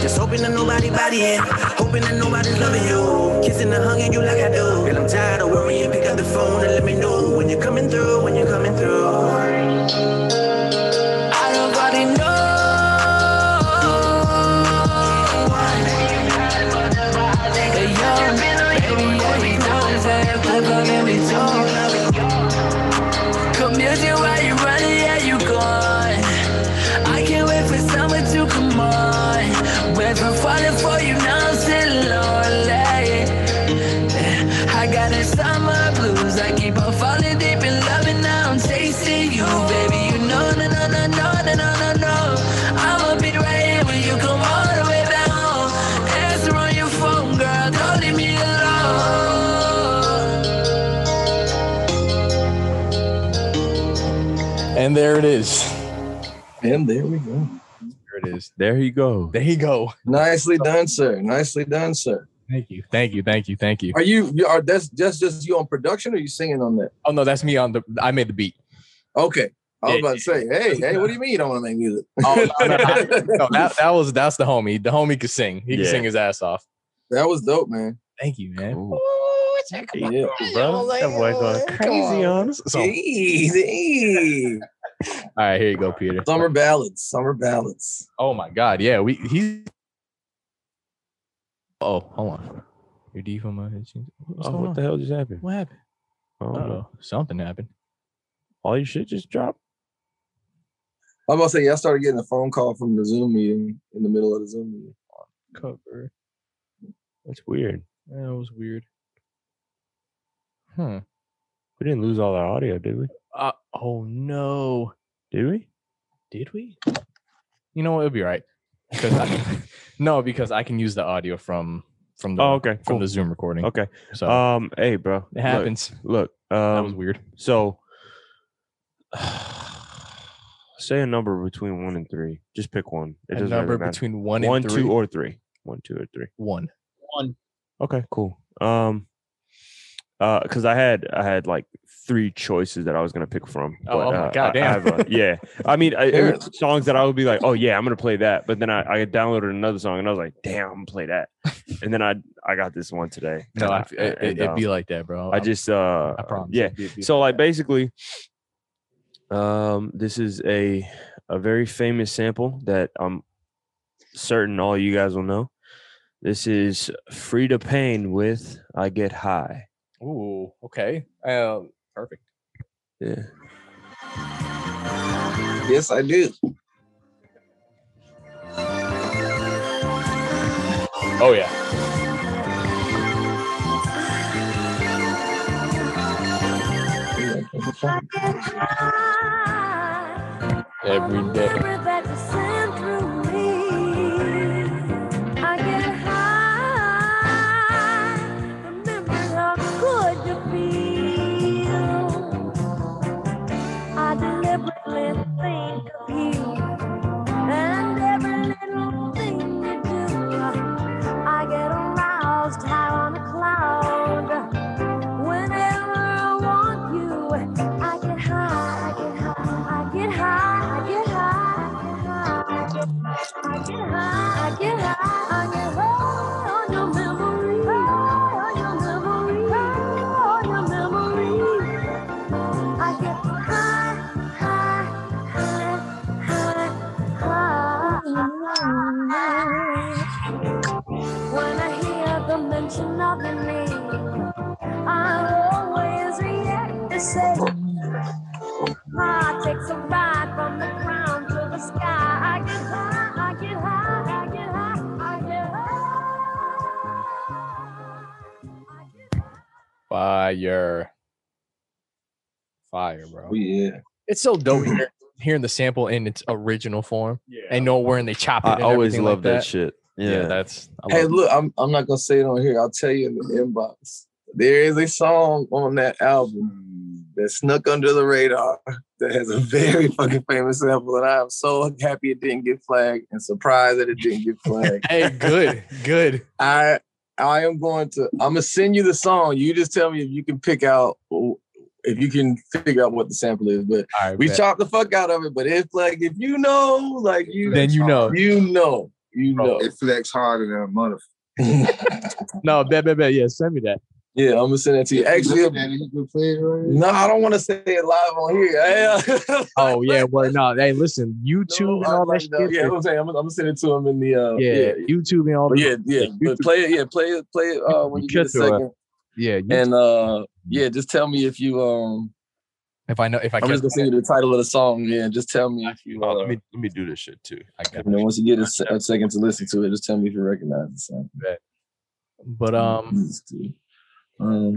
Just hoping that nobody bodying, hoping that nobody's loving you, kissing and hugging you like I do. Girl, I'm tired of worrying. Pick up the phone and let me know when you're coming through. When you're coming through. I don't body know. But yo, baby, every time I say I flip up every tone. Come music while you running, yeah, you gone. I can't wait for summer to come on. Went from falling for you, now I'm still lonely. I got that summer blues. I keep on falling deep in love, and now I'm chasing you, baby. You know, no, no, no, no, no, no, no. I'ma be right here when you come all the way back home. Answer on your phone, girl. Don't leave me alone. And there it is. And there we go. There you go. There you go. Nicely done, sir. Nicely done, sir. Thank you. Thank you. Thank you. Thank you. Are you, you are that's just just you on production, or are you singing on that? Oh no, that's me on the I made the beat. Okay. I was yeah, about to say, hey, yeah. hey, what do you mean you don't want to make music? Oh no, no, no, no that, that was that's the homie. The homie could sing. He yeah. could sing his ass off. That was dope, man. Thank you, man. Cool. Ooh, check yeah, yeah, bro. Like, that boy going crazy on us. Easy. All right, here you go, Peter. Summer ballads, summer ballads. Oh my God, yeah, we he's. Oh, hold on. Your D from my head. Oh, what on? The hell just happened? What happened? I don't, I don't know. know. Something happened. All your shit just dropped. I'm gonna say yeah, I started getting a phone call from the Zoom meeting in the middle of the Zoom meeting. Cover. That's weird. That was weird. Huh. We didn't lose all our audio, did we? Uh, oh no! Did we? Did we? You know what? It'll be right. Because I, no, because I can use the audio from from the oh, okay, from cool. the Zoom recording. Okay. So um, hey, bro, it happens. Look, look um, that was weird. So, say a number between one and three. Just pick one. It a doesn't number matter. Between one and one, three. two, or three. One, two, or three. One. One. Okay. Cool. Um. Uh, because I had I had like three choices that I was gonna pick from. But, oh, oh my uh, God, I, damn. I have, uh, yeah, I mean, I, there were songs that I would be like, oh yeah, I'm gonna play that. But then I, I downloaded another song and I was like, damn, I'm gonna play that. And then I I got this one today. No, I, I, it, and, um, it'd be like that, bro. I just uh, I promise. Yeah. It'd be, it'd be so like basically, um, this is a a very famous sample that I'm certain all you guys will know. This is Frida Payne with "I Get High." Ooh, okay. Uh, perfect. Yeah. Yes, I do. Oh, yeah. Every day. I get high, I get high, I get high. get high on your high on your memory, high on your memory, high on your memory. I get high, high, high, high, high. When I hear the mention of your name, I always react the same. Heart takes a ride from the ground to the sky. I get high, I get high, I get high, I get high. Fire. Fire, bro. Yeah. It's so dope hearing, hearing the sample in its original form. Yeah. And nowhere and they chop it. I always love like that. that shit. Yeah, yeah that's. I hey, look, I'm, I'm not going to say it on here. I'll tell you in the inbox. There is a song on that album that snuck under the radar that has a very fucking famous sample, and I am so happy it didn't get flagged and surprised that it didn't get flagged. Hey, good, good. I I am going to I'm gonna send you the song. You just tell me if you can pick out if you can figure out what the sample is. But right, we bet. chopped the fuck out of it. But it's like if you know, like you then you know, you know, you know, it flex harder than a motherfucker. No, bet, bet, bet. Yeah, send me that. Yeah, I'm gonna send that to you. Actually, no, I don't want to say it live on here. Oh yeah, well no, hey, listen, YouTube no, and all that shit. Yeah, I'm saying I'm, I'm gonna send it to him in the uh, yeah, yeah YouTube and all that. Yeah, yeah, YouTube. But play it, yeah, play it, play it uh, when you, you get a second. Yeah, YouTube. and uh, yeah, just tell me if you um, if I know if I. I'm just gonna send you the title of the song. Yeah, just tell me if you. Uh, let me let me do this shit too. I got. And then once you get a, a second to listen to it, just tell me if you recognize the song. But um. Um,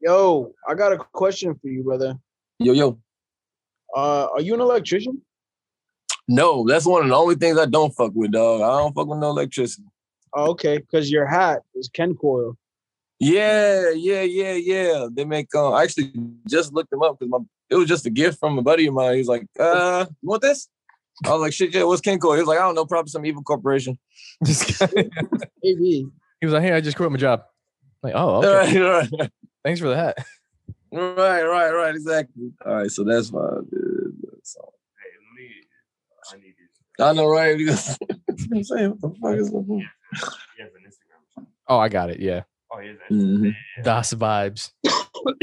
yo, I got a question for you, brother. Yo, yo. Uh, are you an electrician? No, that's one of the only things I don't fuck with, dog. I don't fuck with no electricity. Oh, okay, because your hat is Ken Coil. Yeah, yeah, yeah, yeah. They make. Um, I actually just looked them up because my it was just a gift from a buddy of mine. He's like, "Uh, you want this?" I was like, "Shit, yeah." What's Ken Coil? He was like, "I don't know. Probably some evil corporation." Just kidding. Maybe. He was like, "Hey, I just quit my job." Like, oh, okay. All right, all right. Thanks for that. Right, right, right, exactly. All right, so that's my dude. That's all. Hey, let me, I need you. I know, right? I'm saying, what the fuck is going on? He has an Instagram. Oh, I got it, yeah. Oh, he has an Instagram. Mm-hmm. Das Vibes.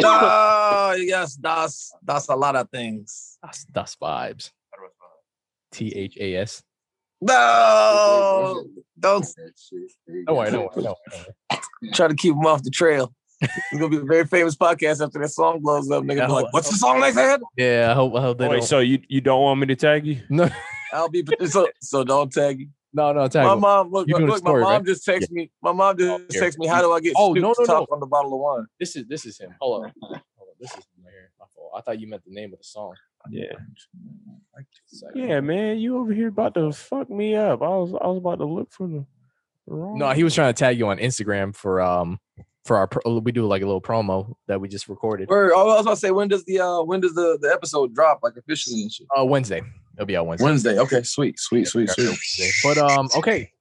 Oh, yes, das, das a lot of things. Das, das Vibes. T H A S. No, don't. Don't worry, don't worry, don't worry. Try to keep him off the trail. It's gonna be a very famous podcast after that song blows up. Nigga, yeah, like, what's the song they said? Yeah, I hope. I hope they. Wait, don't. So you you don't want me to tag you? No, I'll be so so. Don't tag you. No, no, tag. My you. mom, look, look, look story, my mom right? just texted yeah. me. My mom just oh, texted me. How do I get? Oh no, no, no. On the bottle of wine. This is this is him. Hold on, hold on. This is him right here. My fault. I thought you meant the name of the song. Yeah. Yeah, man, you over here about to fuck me up. I was I was about to look for the wrong. No, he was trying to tag you on Instagram for um for our pro- we do like a little promo that we just recorded. Or, oh, I was about to say when does the uh when does the, the episode drop like officially and shit? Uh, Wednesday. It'll be out Wednesday. Wednesday. Okay, sweet, sweet, sweet, sweet. But um, okay,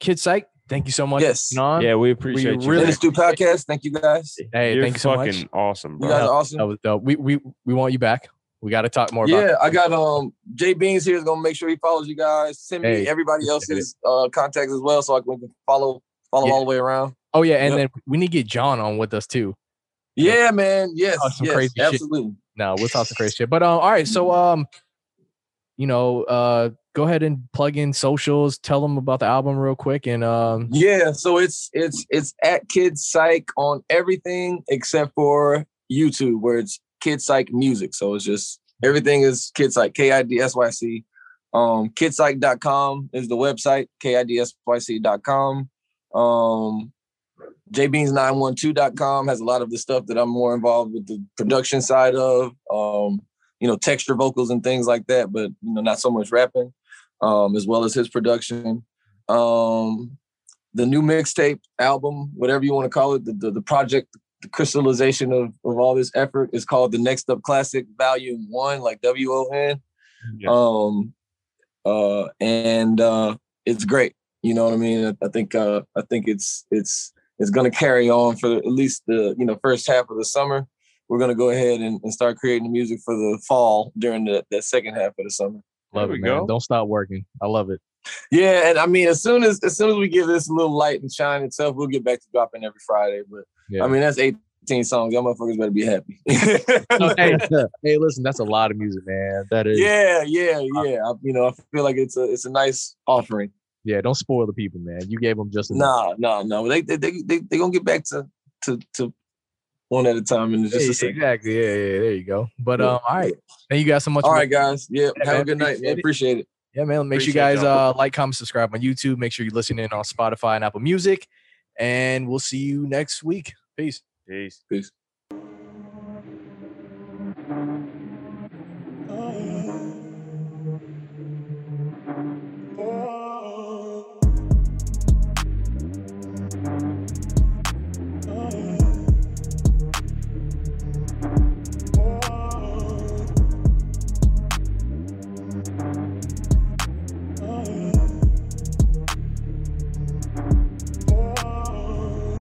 Kidsyc. Thank you so much. Yes. Non. Yeah, we appreciate we you. Really, do podcast. Thank you guys. Hey, You're thank you so fucking much. Awesome, bro. You guys are awesome. That was dope. We we we want you back. We got to talk more yeah, about Yeah, I got um Jay Beans here is going to make sure he follows you guys. Send me hey. everybody else's uh, contacts as well so I can follow follow yeah. all the way around. Oh, yeah. And yep. then we need to get John on with us, too. Yeah, so, man. Yes. Some yes crazy absolutely. Shit. No, we'll talk some crazy shit. But um, all right. So, um, you know, uh, go ahead and plug in socials. Tell them about the album real quick. And um, yeah, so it's it's it's at Kidsyc on everything except for YouTube where it's Kidsyc music. So it's just everything is Kidsyc, K I D S Y C. Um, Kidsyc dot com is the website, K I D S Y C dot com. Um, J Beans nine one two dot com has a lot of the stuff that I'm more involved with the production side of, um, you know, texture vocals and things like that, but you know, not so much rapping, um, as well as his production. Um, the new mixtape album, whatever you want to call it, the the, the project. The crystallization of, of all this effort is called the Next Up Classic Volume One, like W O N. Yeah. Um, uh, and uh, it's great. You know what I mean? I, I think uh, I think it's it's it's going to carry on for at least the you know first half of the summer. We're going to go ahead and, and start creating the music for the fall during the that second half of the summer. Love it, man. Go. Don't stop working. I love it. Yeah, and I mean, as soon as as soon as we give this a little light and shine itself, we'll get back to dropping every Friday. But yeah. I mean, that's eighteen songs. Y'all motherfuckers better be happy. hey, hey, listen, that's a lot of music, man. That is. Yeah, yeah, yeah. I, you know, I feel like it's a it's a nice offering. Yeah, don't spoil the people, man. You gave them just enough. Nah, nah, no. They they they they, they gonna get back to to to. One at a time, and it's just yeah, a second. Exactly. Yeah, yeah, there you go. But um, all right, thank you guys so much. All man. Right, guys. Yeah, yeah have man, a good night, man. Appreciate it. Yeah, man. Make appreciate sure you guys uh, like, comment, subscribe on YouTube. Make sure you're listening on Spotify and Apple Music. And we'll see you next week. Peace. Peace. Peace.